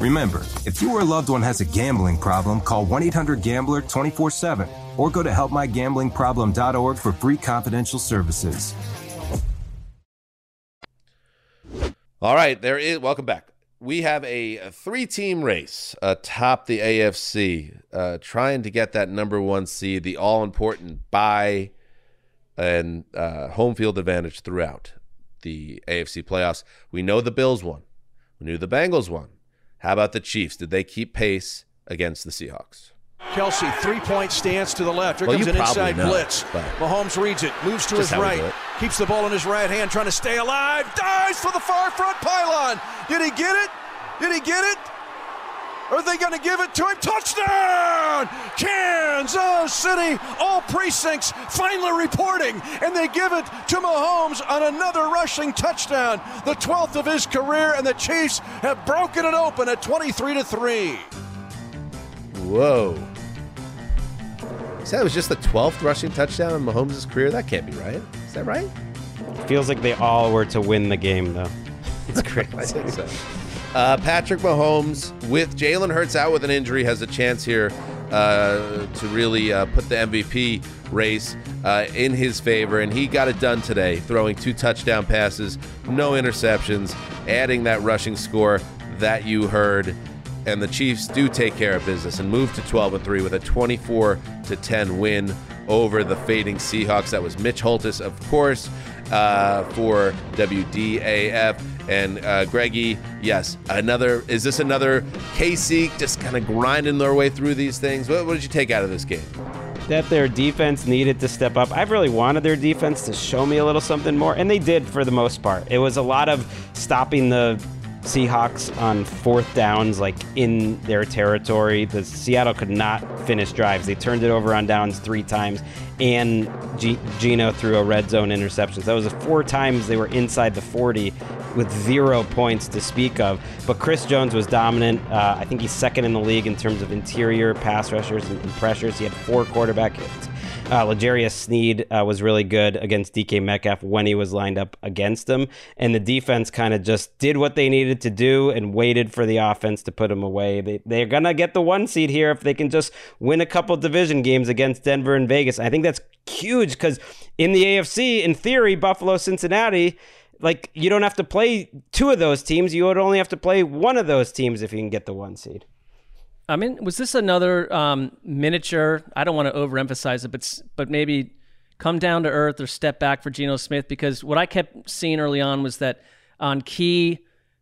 Remember, if you or a loved one has a gambling problem, call one eight hundred gambler twenty-four seven or go to help my gambling problem dot org for free confidential services. All right, there is. Welcome back. We have a, a three-team race atop the A F C, uh, trying to get that number one seed, the all-important bye and uh, home field advantage throughout the A F C playoffs. We know the Bills won. We knew the Bengals won. How about the Chiefs? Did they keep pace against the Seahawks? Kelsey, three-point stance to the left. Here well, comes an inside know, blitz. Mahomes reads it, moves to his right, keeps the ball in his right hand, trying to stay alive, dives for the far front pylon. Did he get it? Did he get it? Are they going to give it to him? Touchdown! Kansas City, all precincts finally reporting, and they give it to Mahomes on another rushing touchdown, the twelfth of his career, and the Chiefs have broken it open at twenty-three to three. Whoa. You said it was just the twelfth rushing touchdown in Mahomes' career? That can't be right. Is that right? It feels like they all were to win the game, though. It's crazy. I think so. Uh, Patrick Mahomes, with Jalen Hurts out with an injury, has a chance here uh, to really uh, put the M V P race uh, in his favor, and he got it done today, throwing two touchdown passes, no interceptions, adding that rushing score that you heard. And the Chiefs do take care of business and move to twelve and three with a twenty-four to ten win over the fading Seahawks. That was Mitch Holtis, of course, uh, for W D A F. And uh, Greggy, yes, another. Is this another K C just kind of grinding their way through these things? What, what did you take out of this game? That their defense needed to step up. I've really wanted their defense to show me a little something more, and they did for the most part. It was a lot of stopping the Seahawks on fourth downs, like in their territory. The Seattle could not finish drives. They turned it over on downs three times, and G- Geno threw a red zone interception. That was four times they were inside the forty with zero points to speak of. But Chris Jones was dominant. Uh, I think he's second in the league in terms of interior pass rushers and, and pressures. He had four quarterback hits. Uh, L'Jarius Sneed uh, was really good against D K Metcalf when he was lined up against him. And the defense kind of just did what they needed to do and waited for the offense to put him away. They, they're going to get the one seed here if they can just win a couple division games against Denver and Vegas. I think that's huge because in the A F C, in theory, Buffalo, Cincinnati, like you don't have to play two of those teams. You would only have to play one of those teams if you can get the one seed. I mean, was this another um, miniature, I don't want to overemphasize it, but but maybe come down to earth or step back for Geno Smith? Because what I kept seeing early on was that on key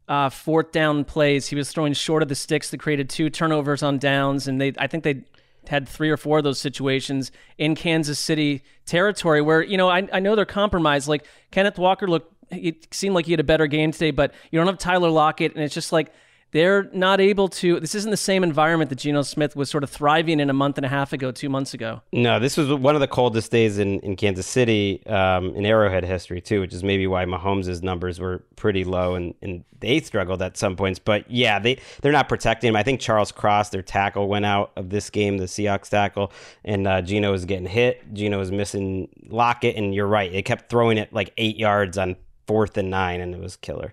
uh, fourth down plays, he was throwing short of the sticks that created two turnovers on downs, and they I think they had three or four of those situations in Kansas City territory where, you know, I, I know they're compromised. Like, Kenneth Walker looked, it seemed like he had a better game today, but you don't have Tyler Lockett, and it's just like, they're not able to. This isn't the same environment that Geno Smith was sort of thriving in a month and a half ago, two months ago. No, this was one of the coldest days in, in Kansas City, um, in Arrowhead history, too, which is maybe why Mahomes' numbers were pretty low, and, and they struggled at some points. But, yeah, they, they're not protecting him. I think Charles Cross, their tackle, went out of this game, the Seahawks tackle, and uh, Geno was getting hit. Geno was missing Lockett, and you're right. They kept throwing it like eight yards on fourth and nine, and it was killer.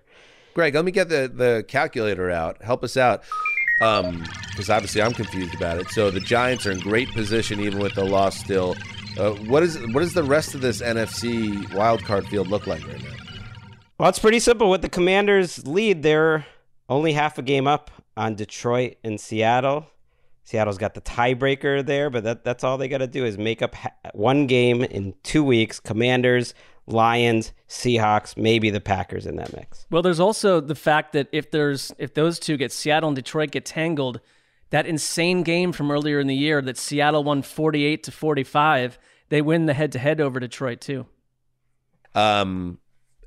Greg, let me get the, the calculator out. Help us out, um, because obviously I'm confused about it. So the Giants are in great position, even with the loss still. Uh, what is what does the rest of this N F C wildcard field look like right now? Well, it's pretty simple. With the Commanders' lead, they're only half a game up on Detroit and Seattle. Seattle's got the tiebreaker there, but that, that's all they got to do is make up ha- one game in two weeks. Commanders, Lions, Seahawks, maybe the Packers in that mix. Well, there's also the fact that if there's if those two get Seattle and Detroit get tangled, that insane game from earlier in the year that Seattle won forty-eight to forty-five, they win the head-to-head over Detroit too. Um,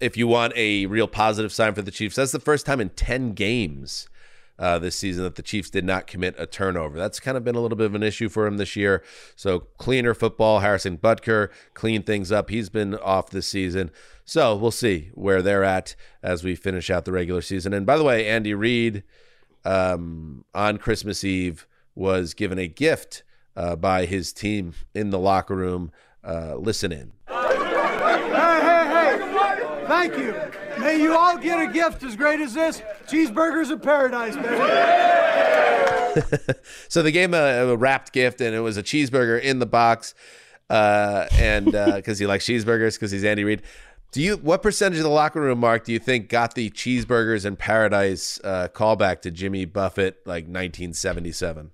if you want a real positive sign for the Chiefs, that's the first time in ten games uh, this season that the Chiefs did not commit a turnover. That's kind of been a little bit of an issue for him this year. So cleaner football, Harrison Butker cleaned things up. He's been off this season. So we'll see where they're at as we finish out the regular season. And by the way, Andy Reid um, on Christmas Eve was given a gift uh, by his team in the locker room. Uh, listen in. Hey, hey, hey. Thank you. May you all get a gift as great as this. Cheeseburgers of paradise, baby. So they gave him a, a wrapped gift, and it was a cheeseburger in the box. Uh, and because uh, he likes cheeseburgers, because he's Andy Reid. Do you? What percentage of the locker room, Mark, do you think got the cheeseburgers in paradise uh, callback to Jimmy Buffett, like nineteen seventy-seven?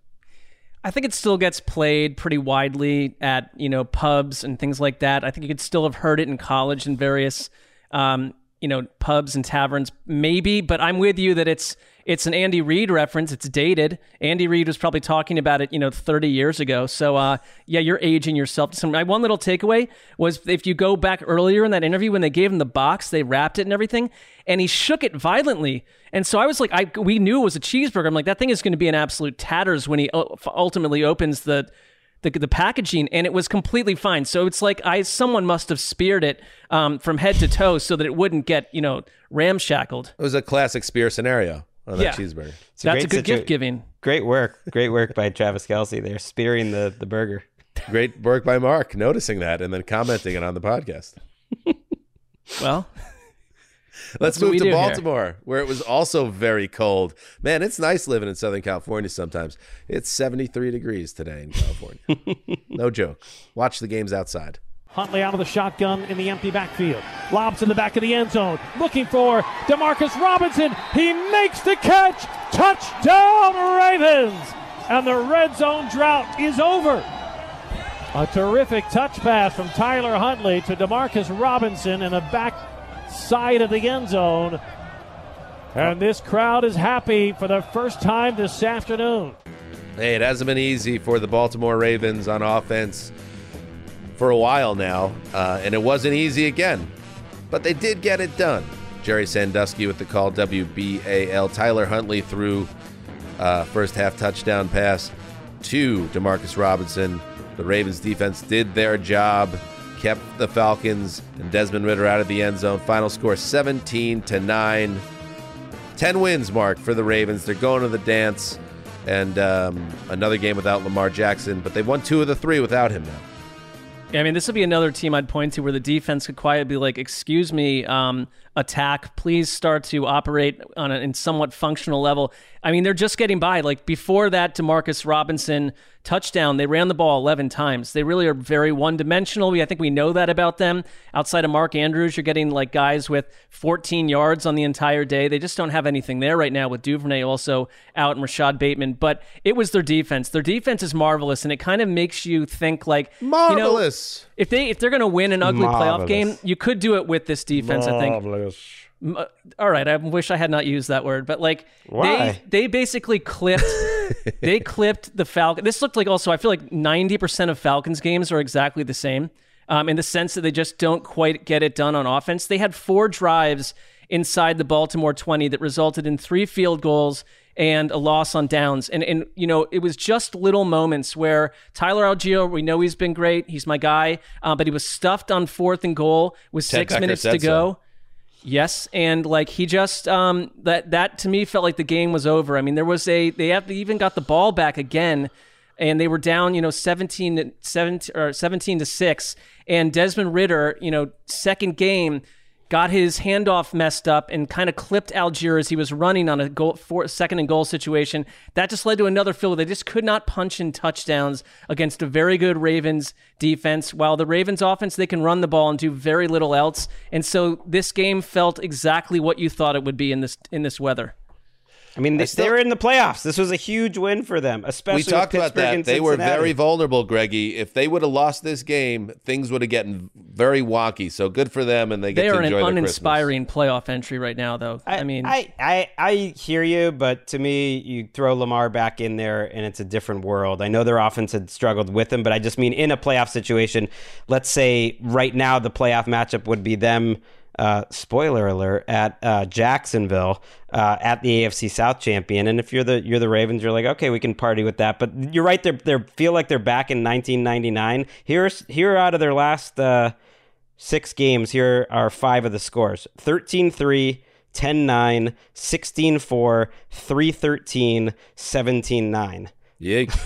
I think it still gets played pretty widely at, you know, pubs and things like that. I think you could still have heard it in college in various, um, you know, pubs and taverns, maybe. But I'm with you that it's it's an Andy Reid reference. It's dated. Andy Reid was probably talking about it, you know, thirty years ago. So, uh, yeah, you're aging yourself. So my one little takeaway was if you go back earlier in that interview when they gave him the box, they wrapped it and everything, and he shook it violently. And so I was like, I we knew it was a cheeseburger. I'm like, that thing is going to be in absolute tatters when he ultimately opens the, the the packaging, and it was completely fine. So it's like I someone must have speared it um, from head to toe so that it wouldn't get, you know, ramshackled. It was a classic spear scenario on that yeah. cheeseburger. It's That's a, a good situ- gift giving. Great work. Great work by Travis Kelce there, spearing the, the burger. Great work by Mark, noticing that and then commenting it on the podcast. Well... Let's That's move to Baltimore, here. Where it was also very cold. Man, it's nice living in Southern California sometimes. It's seventy-three degrees today in California. No joke. Watch the games outside. Huntley out of the shotgun in the empty backfield. Lobs in the back of the end zone. Looking for DeMarcus Robinson. He makes the catch. Touchdown, Ravens. And the red zone drought is over. A terrific touch pass from Tyler Huntley to DeMarcus Robinson in the back side of the end zone, and this crowd is happy for the first time this afternoon. Hey, it hasn't been easy for the Baltimore Ravens on offense for a while now, uh, and it wasn't easy again, but they did get it done. Jerry Sandusky with the call, W B A L. Tyler Huntley threw uh, first half touchdown pass to DeMarcus Robinson. The Ravens defense did their job, kept the Falcons and Desmond Ridder out of the end zone. Final score seventeen to nine. ten wins, Mark, for the Ravens. They're going to the dance, and um, another game without Lamar Jackson, but they've won two of the three without him now. Yeah, I mean, this would be another team I'd point to where the defense could quietly be like, excuse me, um, attack, please start to operate on a in somewhat functional level. I mean, they're just getting by. Like before that DeMarcus Robinson touchdown, they ran the ball eleven times. They really are very one-dimensional. We, I think we know that about them. Outside of Mark Andrews, you're getting like guys with fourteen yards on the entire day. They just don't have anything there right now with Duvernay also out and Rashad Bateman. But it was their defense. Their defense is marvelous, and it kind of makes you think like, marvelous. You know, if they if they're going to win an ugly marvelous. playoff game, you could do it with this defense. Marvelous. I think. All right, I wish I had not used that word, but like Why? they they basically clipped they clipped the Falcons. This looked like also I feel like ninety percent of Falcons games are exactly the same, um, in the sense that they just don't quite get it done on offense. They had four drives inside the Baltimore twenty that resulted in three field goals and a loss on downs. And, and you know, it was just little moments where Tyler Algeo, we know he's been great. He's my guy. Uh, but he was stuffed on fourth and goal with Ted six Becker minutes to go. So. Yes. And like he just, um, that, that to me felt like the game was over. I mean, there was a, they have, they even got the ball back again. And they were down, you know, seventeen to seventeen or seventeen to six. And Desmond Ridder, you know, second game, got his handoff messed up and kind of clipped Algier as he was running on a goal, four, second and goal situation. That just led to another field. They just could not punch in touchdowns against a very good Ravens defense. While the Ravens offense, they can run the ball and do very little else. And so this game felt exactly what you thought it would be in this in this weather. I mean, they, I still, they were in the playoffs. This was a huge win for them, especially Pittsburgh and Cincinnati. We talked about that. They were very vulnerable, Greggy. If they would have lost this game, things would have gotten very wonky. So good for them, and they get to enjoy their Christmas. They are an uninspiring playoff entry right now, though. I, I mean, I, I, I hear you, but to me, you throw Lamar back in there, and it's a different world. I know their offense had struggled with him, but I just mean in a playoff situation, let's say right now the playoff matchup would be them uh, spoiler alert, at uh, Jacksonville uh, at the A F C South champion. And if you're the you're the Ravens, you're like, okay, we can party with that. But you're right, they they feel like they're back in nineteen ninety-nine. Here's here out of their last uh, six games, here are five of the scores: thirteen three. ten nine, sixteen four, three thirteen, seventeen nine. Yikes.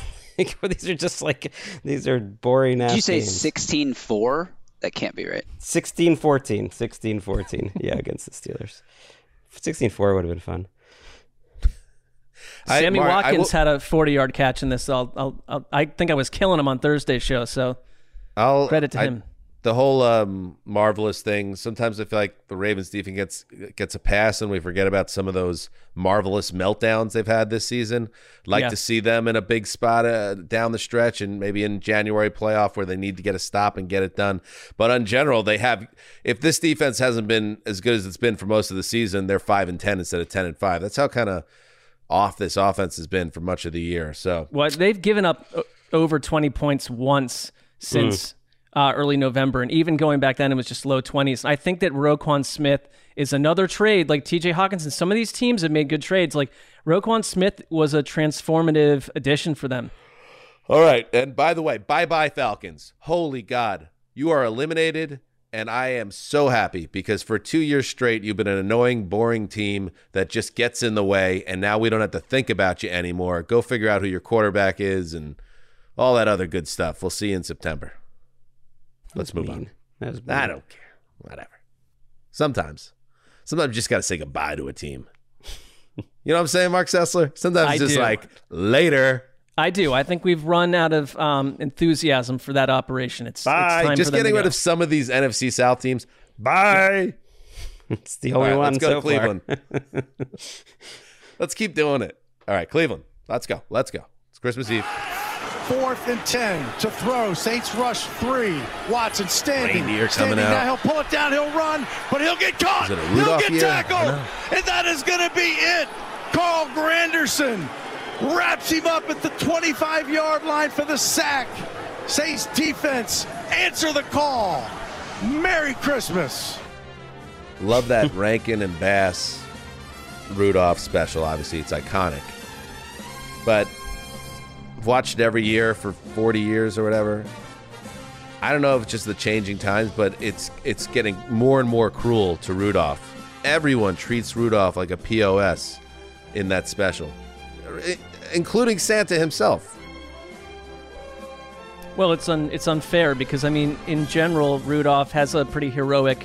These are just like, these are boring ass games. Did you say sixteen four? That can't be right. sixteen fourteen. sixteen fourteen. Yeah, against the Steelers. sixteen four would have been fun. I, Sammy Mark, Watkins will... had a forty-yard catch in this. I'll, I'll, I'll, I think I was killing him on Thursday's show, so I'll, credit to I... him. The whole um, marvelous thing, sometimes I feel like the Ravens defense gets gets a pass and we forget about some of those marvelous meltdowns they've had this season. Like yeah. to see them in a big spot uh, down the stretch and maybe in January playoff where they need to get a stop and get it done. But in general, they have, if this defense hasn't been as good as it's been for most of the season, they're five and ten instead of ten and five. That's how kind of off this offense has been for much of the year. So, well, they've given up over twenty points once since... Mm. Uh, early November, and even going back then, it was just low twenties. I think that Roquan Smith is another trade, like T J. Hockenson. Some of these teams have made good trades. Like Roquan Smith was a transformative addition for them. All right, and by the way, bye-bye Falcons. Holy God, you are eliminated, and I am so happy because for two years straight, you've been an annoying, boring team that just gets in the way, and now we don't have to think about you anymore. Go figure out who your quarterback is and all that other good stuff. We'll see you in September. Let's move mean. on. I don't care. Whatever. Sometimes. Sometimes you just got to say goodbye to a team. You know what I'm saying, Marc Sessler? Sometimes it's I just do. like, later. I do. I think we've run out of um, enthusiasm for that operation. It's, Bye. it's time just for getting rid go. of some of these N F C South teams. Bye. It's the only right, one Let's go so to Cleveland. Let's keep doing it. All right, Cleveland. Let's go. Let's go. It's Christmas Eve. Fourth and ten to throw. Saints rush three. Watson standing. Reindeer standing coming out. Now he'll pull it down. He'll run, but he'll get caught. He'll get tackled, and that is going to be it. Carl Granderson wraps him up at the twenty-five-yard line for the sack. Saints defense, answer the call. Merry Christmas. Love that Rankin and Bass Rudolph special. Obviously, it's iconic, but. Watched every year for forty years or whatever. I don't know if it's just the changing times, but it's it's getting more and more cruel to Rudolph. Everyone treats Rudolph like a P O S in that special, including Santa himself. Well, it's un, it's unfair because, I mean, in general, Rudolph has a pretty heroic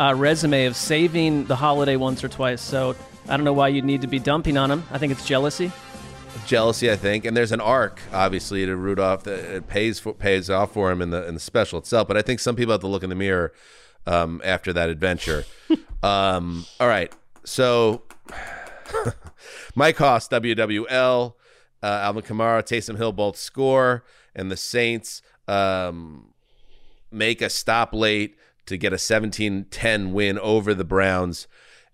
uh, resume of saving the holiday once or twice, so I don't know why you'd need to be dumping on him. I think it's jealousy. Jealousy, I think, and there's an arc obviously to Rudolph that it pays for, pays off for him in the in the special itself. But I think some people have to look in the mirror um, after that adventure. um, all right, so Mike Hoss, W W L, uh, Alvin Kamara, Taysom Hill both score, and the Saints um, make a stop late to get a seventeen ten win over the Browns.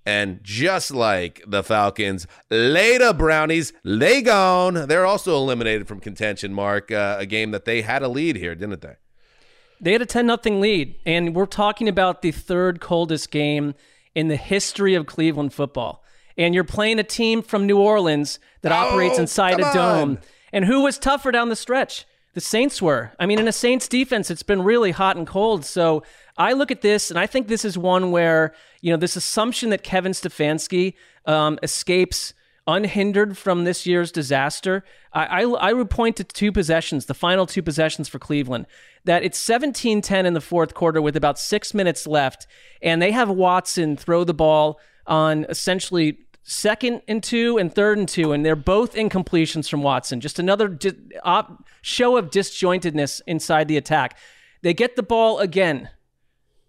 And just like the Falcons, later Brownies, they gone. They're also eliminated from contention, Mark, uh, a game that they had a lead here, didn't they? They had a ten nothing lead, and we're talking about the third coldest game in the history of Cleveland football. And you're playing a team from New Orleans that oh, operates inside a dome. On. And who was tougher down the stretch? The Saints were. I mean, in a Saints defense, it's been really hot and cold. So I look at this, and I think this is one where, you know, this assumption that Kevin Stefanski um, escapes unhindered from this year's disaster, I, I, I would point to two possessions, the final two possessions for Cleveland, that it's seventeen ten in the fourth quarter with about six minutes left, and they have Watson throw the ball on essentially second and two and third and two, and they're both incompletions from Watson. Just another di- op- show of disjointedness inside the attack. They get the ball again.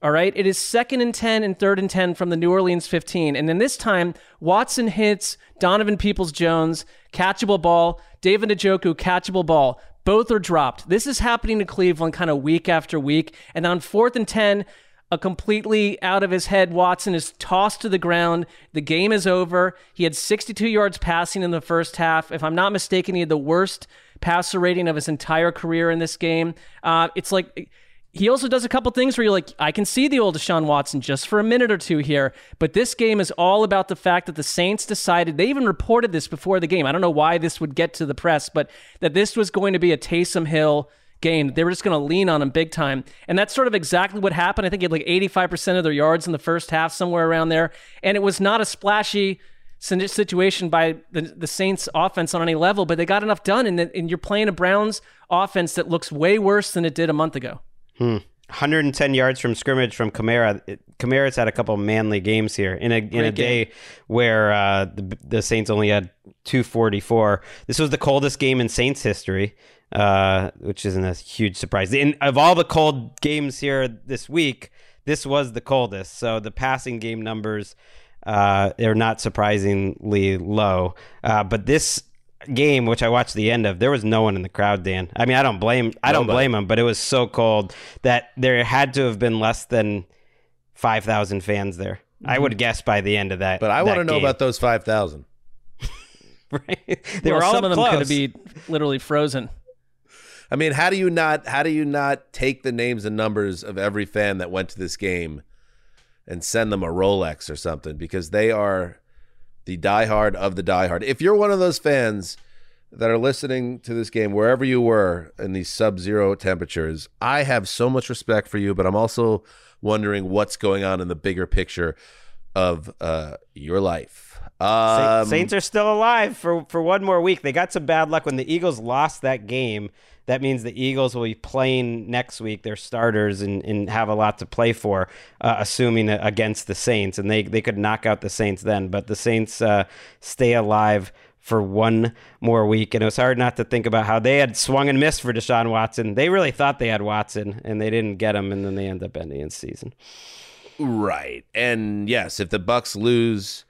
All right, it is second and ten and third and ten from the New Orleans fifteen, and then this time Watson hits Donovan Peoples-Jones, catchable ball, David Njoku, catchable ball. Both are dropped. This is happening to Cleveland kind of week after week, and on fourth and ten, a completely out of his head Watson is tossed to the ground. The game is over. He had sixty-two yards passing in the first half. If I'm not mistaken, he had the worst passer rating of his entire career in this game. Uh, it's like he also does a couple things where you're like, I can see the old Deshaun Watson just for a minute or two here, but this game is all about the fact that the Saints decided, they even reported this before the game. I don't know why this would get to the press, but that this was going to be a Taysom Hill game. They were just going to lean on him big time. And that's sort of exactly what happened. I think he had like eighty-five percent of their yards in the first half, somewhere around there. And it was not a splashy situation by the, the Saints offense on any level, but they got enough done. And, and you're playing a Browns offense that looks way worse than it did a month ago. Hmm. one hundred ten yards from scrimmage from Conair. Conair's had a couple manly games here in a in Great a game. day where uh, the, the Saints only had two forty-four. This was the coldest game in Saints history, uh, which isn't a huge surprise. And of all the cold games here this week, this was the coldest. So the passing game numbers uh, are not surprisingly low. Uh, but this game, which I watched the end of, there was no one in the crowd, Dan. I mean, I don't blame I don't blame them, but it was so cold that there had to have been less than five thousand fans there. Mm-hmm. I would guess by the end of that. But I want to know about those five thousand. Right? They well, were all some up of them could be literally frozen. I mean, how do you not how do you not take the names and numbers of every fan that went to this game and send them a Rolex or something, because they are the diehard of the diehard. If you're one of those fans that are listening to this game, wherever you were in these sub-zero temperatures, I have so much respect for you, but I'm also wondering what's going on in the bigger picture of uh, your life. Um, Saints are still alive for, for one more week. They got some bad luck when the Eagles lost that game. That means the Eagles will be playing next week, their starters, and, and have a lot to play for, uh, assuming against the Saints. And they, they could knock out the Saints then. But the Saints uh, stay alive for one more week. And it was hard not to think about how they had swung and missed for Deshaun Watson. They really thought they had Watson, and they didn't get him, and then they end up ending the season. Right. And, yes, if the Bucks lose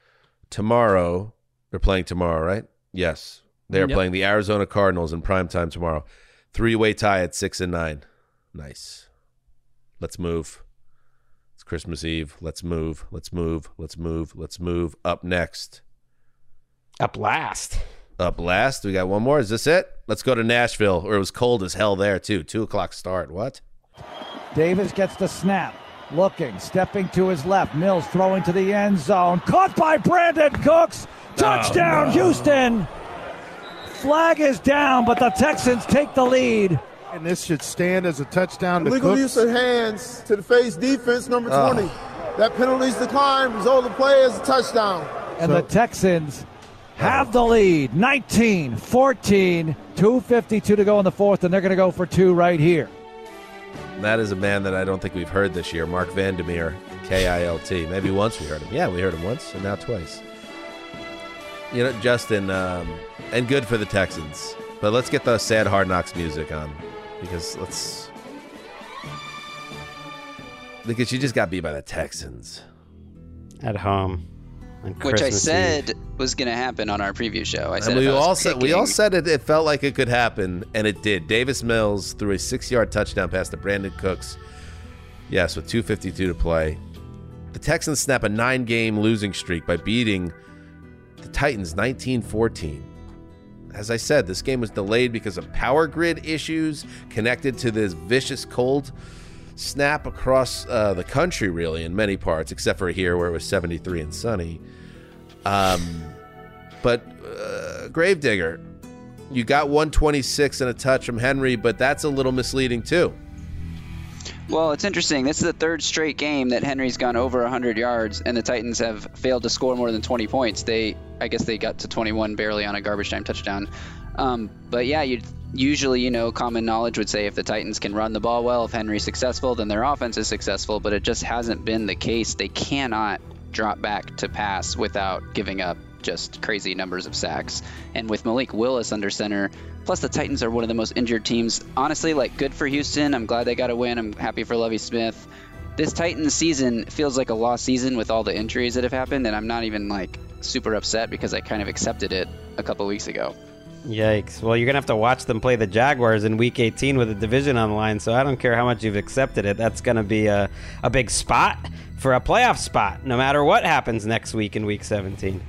tomorrow, they're playing tomorrow, right? Yes. They're yep. playing the Arizona Cardinals in primetime tomorrow. Three-way tie at six and nine. Nice. Let's move. It's Christmas Eve. Let's move. Let's move. Let's move. Let's move. Up next. Up last. Up last. We got one more. Is this it? Let's go to Nashville, where it was cold as hell there, too. Two o'clock start. What? Davis gets the snap. Looking. Stepping to his left. Mills throwing to the end zone. Caught by Brandon Cooks. Touchdown, oh, no. Houston. Flag is down, but the Texans take the lead. And this should stand as a touchdown to Illegal Cooks. Use of hands to the face defense, number twenty. Oh. That penalty's declined. Result of the play is a touchdown. And so, the Texans have the lead. nineteen fourteen, two fifty-two to go in the fourth, and they're going to go for two right here. That is a man that I don't think we've heard this year, Mark Vandermeer, K I L T. Maybe once we heard him. Yeah, we heard him once, and now twice. You know, Justin, um, and good for the Texans. But let's get the sad Hard Knocks music on, because let's because you just got beat by the Texans at home, which I said was going to happen on our preview show. I said we all said we all said it. It felt like it could happen, and it did. Davis Mills threw a six-yard touchdown pass to Brandon Cooks. Yes, with two fifty-two to play, the Texans snap a nine-game losing streak by beating the Titans nineteen fourteen. As I said, this game was delayed because of power grid issues connected to this vicious cold snap across uh, the country, really, in many parts, except for here where it was seventy-three and sunny. Um, but uh, Gravedigger, you got one twenty-six and a touch from Henry, but that's a little misleading too. Well, it's interesting. This is the third straight game that Henry's gone over one hundred yards, and the Titans have failed to score more than twenty points. They, I guess they got to twenty-one barely on a garbage time touchdown. Um, but yeah, you'd, usually, you know, common knowledge would say if the Titans can run the ball well, if Henry's successful, then their offense is successful, but it just hasn't been the case. They cannot drop back to pass without giving up just crazy numbers of sacks. And with Malik Willis under center, plus the Titans are one of the most injured teams. Honestly, like, good for Houston. I'm glad they got a win. I'm happy for Lovie Smith. This Titans season feels like a lost season with all the injuries that have happened, and I'm not even, like, super upset because I kind of accepted it a couple weeks ago. Yikes. Well, you're going to have to watch them play the Jaguars in Week eighteen with a division on the line, so I don't care how much you've accepted it. That's going to be a, a big spot for a playoff spot, no matter what happens next week in Week seventeen.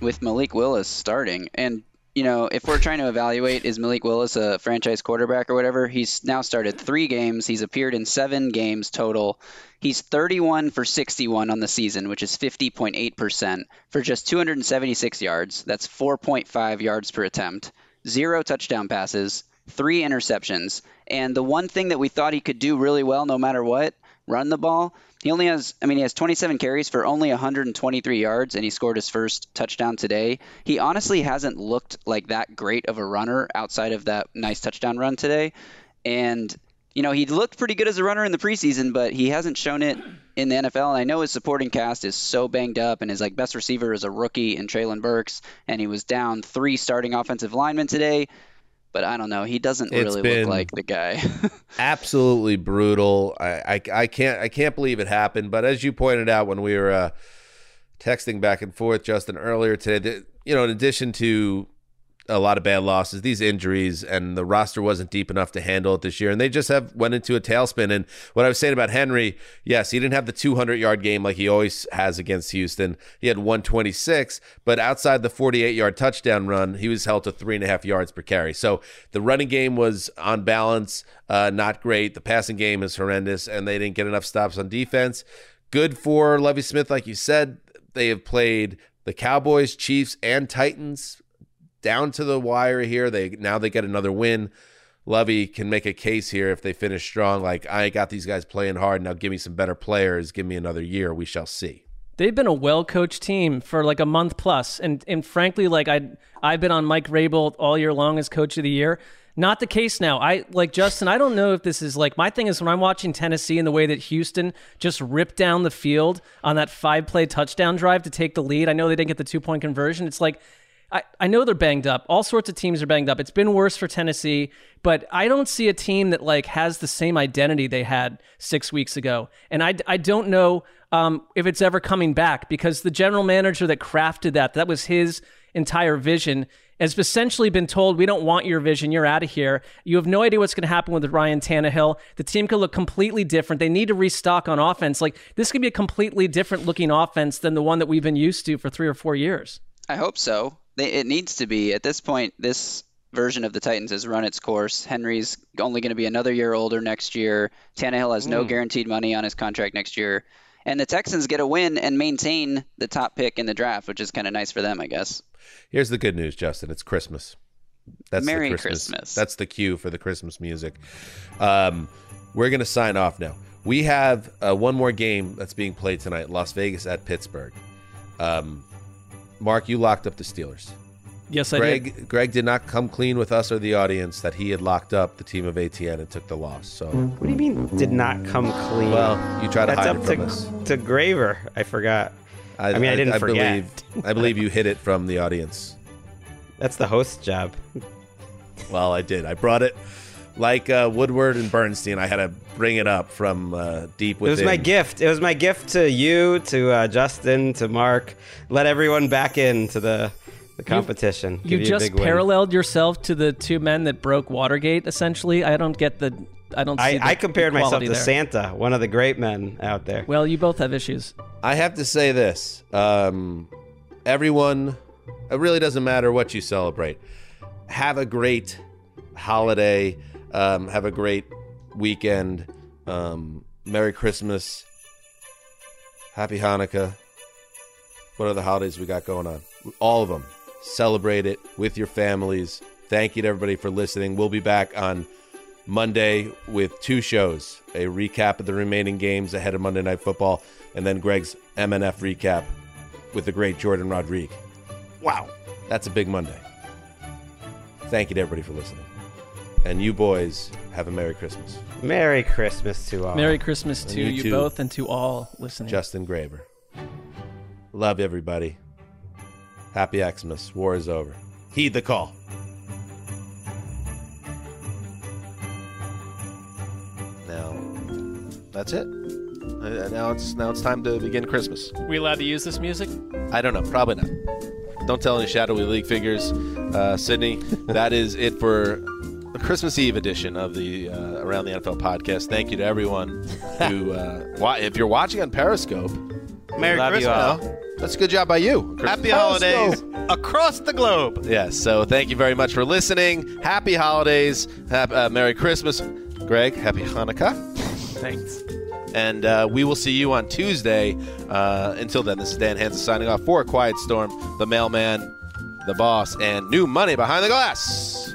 With Malik Willis starting, and you know, if we're trying to evaluate, is Malik Willis a franchise quarterback or whatever, he's now started three games. He's appeared in seven games total. He's thirty-one for sixty-one on the season, which is fifty point eight percent for just two hundred seventy-six yards. That's four point five yards per attempt, zero touchdown passes, three interceptions. And the one thing that we thought he could do really well, no matter what, run the ball. He only has, I mean, he has twenty-seven carries for only one hundred twenty-three yards, and he scored his first touchdown today. He honestly hasn't looked like that great of a runner outside of that nice touchdown run today. And, you know, he looked pretty good as a runner in the preseason, but he hasn't shown it in the N F L. And I know his supporting cast is so banged up, and his like best receiver is a rookie in Traylon Burks, and he was down three starting offensive linemen today. But I don't know. He doesn't really look like the guy. Absolutely brutal. I, I I can't I can't believe it happened. But as you pointed out when we were uh, texting back and forth, Justin, earlier today, that, you know, in addition to a lot of bad losses, these injuries, and the roster wasn't deep enough to handle it this year, and they just have went into a tailspin. And what I was saying about Henry, yes, he didn't have the two hundred yard game like he always has against Houston. He had one twenty-six, but outside the forty-eight yard touchdown run, he was held to three and a half yards per carry. So the running game was on balance, uh, not great. The passing game is horrendous, and they didn't get enough stops on defense. Good for Lovie Smith, like you said. They have played the Cowboys, Chiefs, and Titans down to the wire here. They now they get another win. Lovey can make a case here if they finish strong. Like, I got these guys playing hard. Now give me some better players. Give me another year. We shall see. They've been a well-coached team for like a month plus, and and frankly, like I I've been on Mike Rabel all year long as coach of the year. Not the case now. I like Justin. I don't know if this is like my thing is when I'm watching Tennessee and the way that Houston just ripped down the field on that five-play touchdown drive to take the lead. I know they didn't get the two-point conversion. It's like, I, I know they're banged up. All sorts of teams are banged up. It's been worse for Tennessee, but I don't see a team that like has the same identity they had six weeks ago. And I, I don't know um, if it's ever coming back, because the general manager that crafted that, that was his entire vision, has essentially been told, we don't want your vision. You're out of here. You have no idea what's going to happen with Ryan Tannehill. The team could look completely different. They need to restock on offense. Like, this could be a completely different looking offense than the one that we've been used to for three or four years. I hope so. It needs to be. At this point, this version of the Titans has run its course. Henry's only going to be another year older next year. Tannehill has mm. no guaranteed money on his contract next year. And the Texans get a win and maintain the top pick in the draft, which is kind of nice for them, I guess. Here's the good news, Justin. It's Christmas. That's Merry the Christmas. Christmas. That's the cue for the Christmas music. Um, we're going to sign off now. We have uh, one more game that's being played tonight, Las Vegas at Pittsburgh. Um Mark, you locked up the Steelers. Yes, I Greg, did. Greg did not come clean with us or the audience that he had locked up the team of A T N and took the loss. So, what do you mean did not come clean? Well, you tried to That's hide it from to, us. To Graver, I forgot. I, I mean, I, I didn't I forget. Believe, I believe you hid it from the audience. That's the host's job. Well, I did. I brought it. Like uh, Woodward and Bernstein, I had to bring it up from uh, deep within. It was my gift. It was my gift to you, to uh, Justin, to Mark. Let everyone back into the, the competition. You, you, you just paralleled win. yourself to the two men that broke Watergate, essentially. I don't get the... I don't. See I, the I compared myself to there. Santa, one of the great men out there. Well, you both have issues. I have to say this. Um, everyone, it really doesn't matter what you celebrate. Have a great holiday. Um, have a great weekend. Um, Merry Christmas. Happy Hanukkah. What are the holidays we got going on? All of them. Celebrate it with your families. Thank you to everybody for listening. We'll be back on Monday with two shows, a recap of the remaining games ahead of Monday Night Football, and then Greg's M N F recap with the great Jordan Rodrigue. Wow. That's a big Monday. Thank you to everybody for listening. And you boys have a Merry Christmas. Merry Christmas to all. Merry Christmas to you, you too, both, and to all listening. Justin Graber. Love everybody. Happy Xmas. War is over. Heed the call. Now, that's it. Now it's now it's time to begin Christmas. Are we allowed to use this music? I don't know. Probably not. Don't tell any shadowy league figures. Uh, Sydney, that is it for... the Christmas Eve edition of the uh, Around the N F L podcast. Thank you to everyone who, uh, wa- if you're watching on Periscope, Merry Christmas. That's a good job by you. Happy holidays across the globe. Yes, so thank you very much for listening. Happy holidays. Happy, uh, Merry Christmas. Greg, happy Hanukkah. Thanks. And uh, we will see you on Tuesday. Uh, until then, this is Dan Hanzus signing off for A Quiet Storm, The Mailman, The Boss, and New Money Behind the Glass.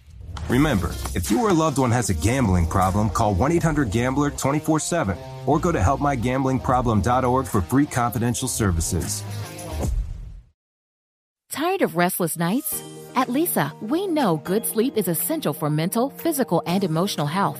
Remember, if you or a loved one has a gambling problem, call one eight hundred gambler twenty-four seven or go to help my gambling problem dot org for free confidential services. Tired of restless nights? At Lisa, we know good sleep is essential for mental, physical, and emotional health.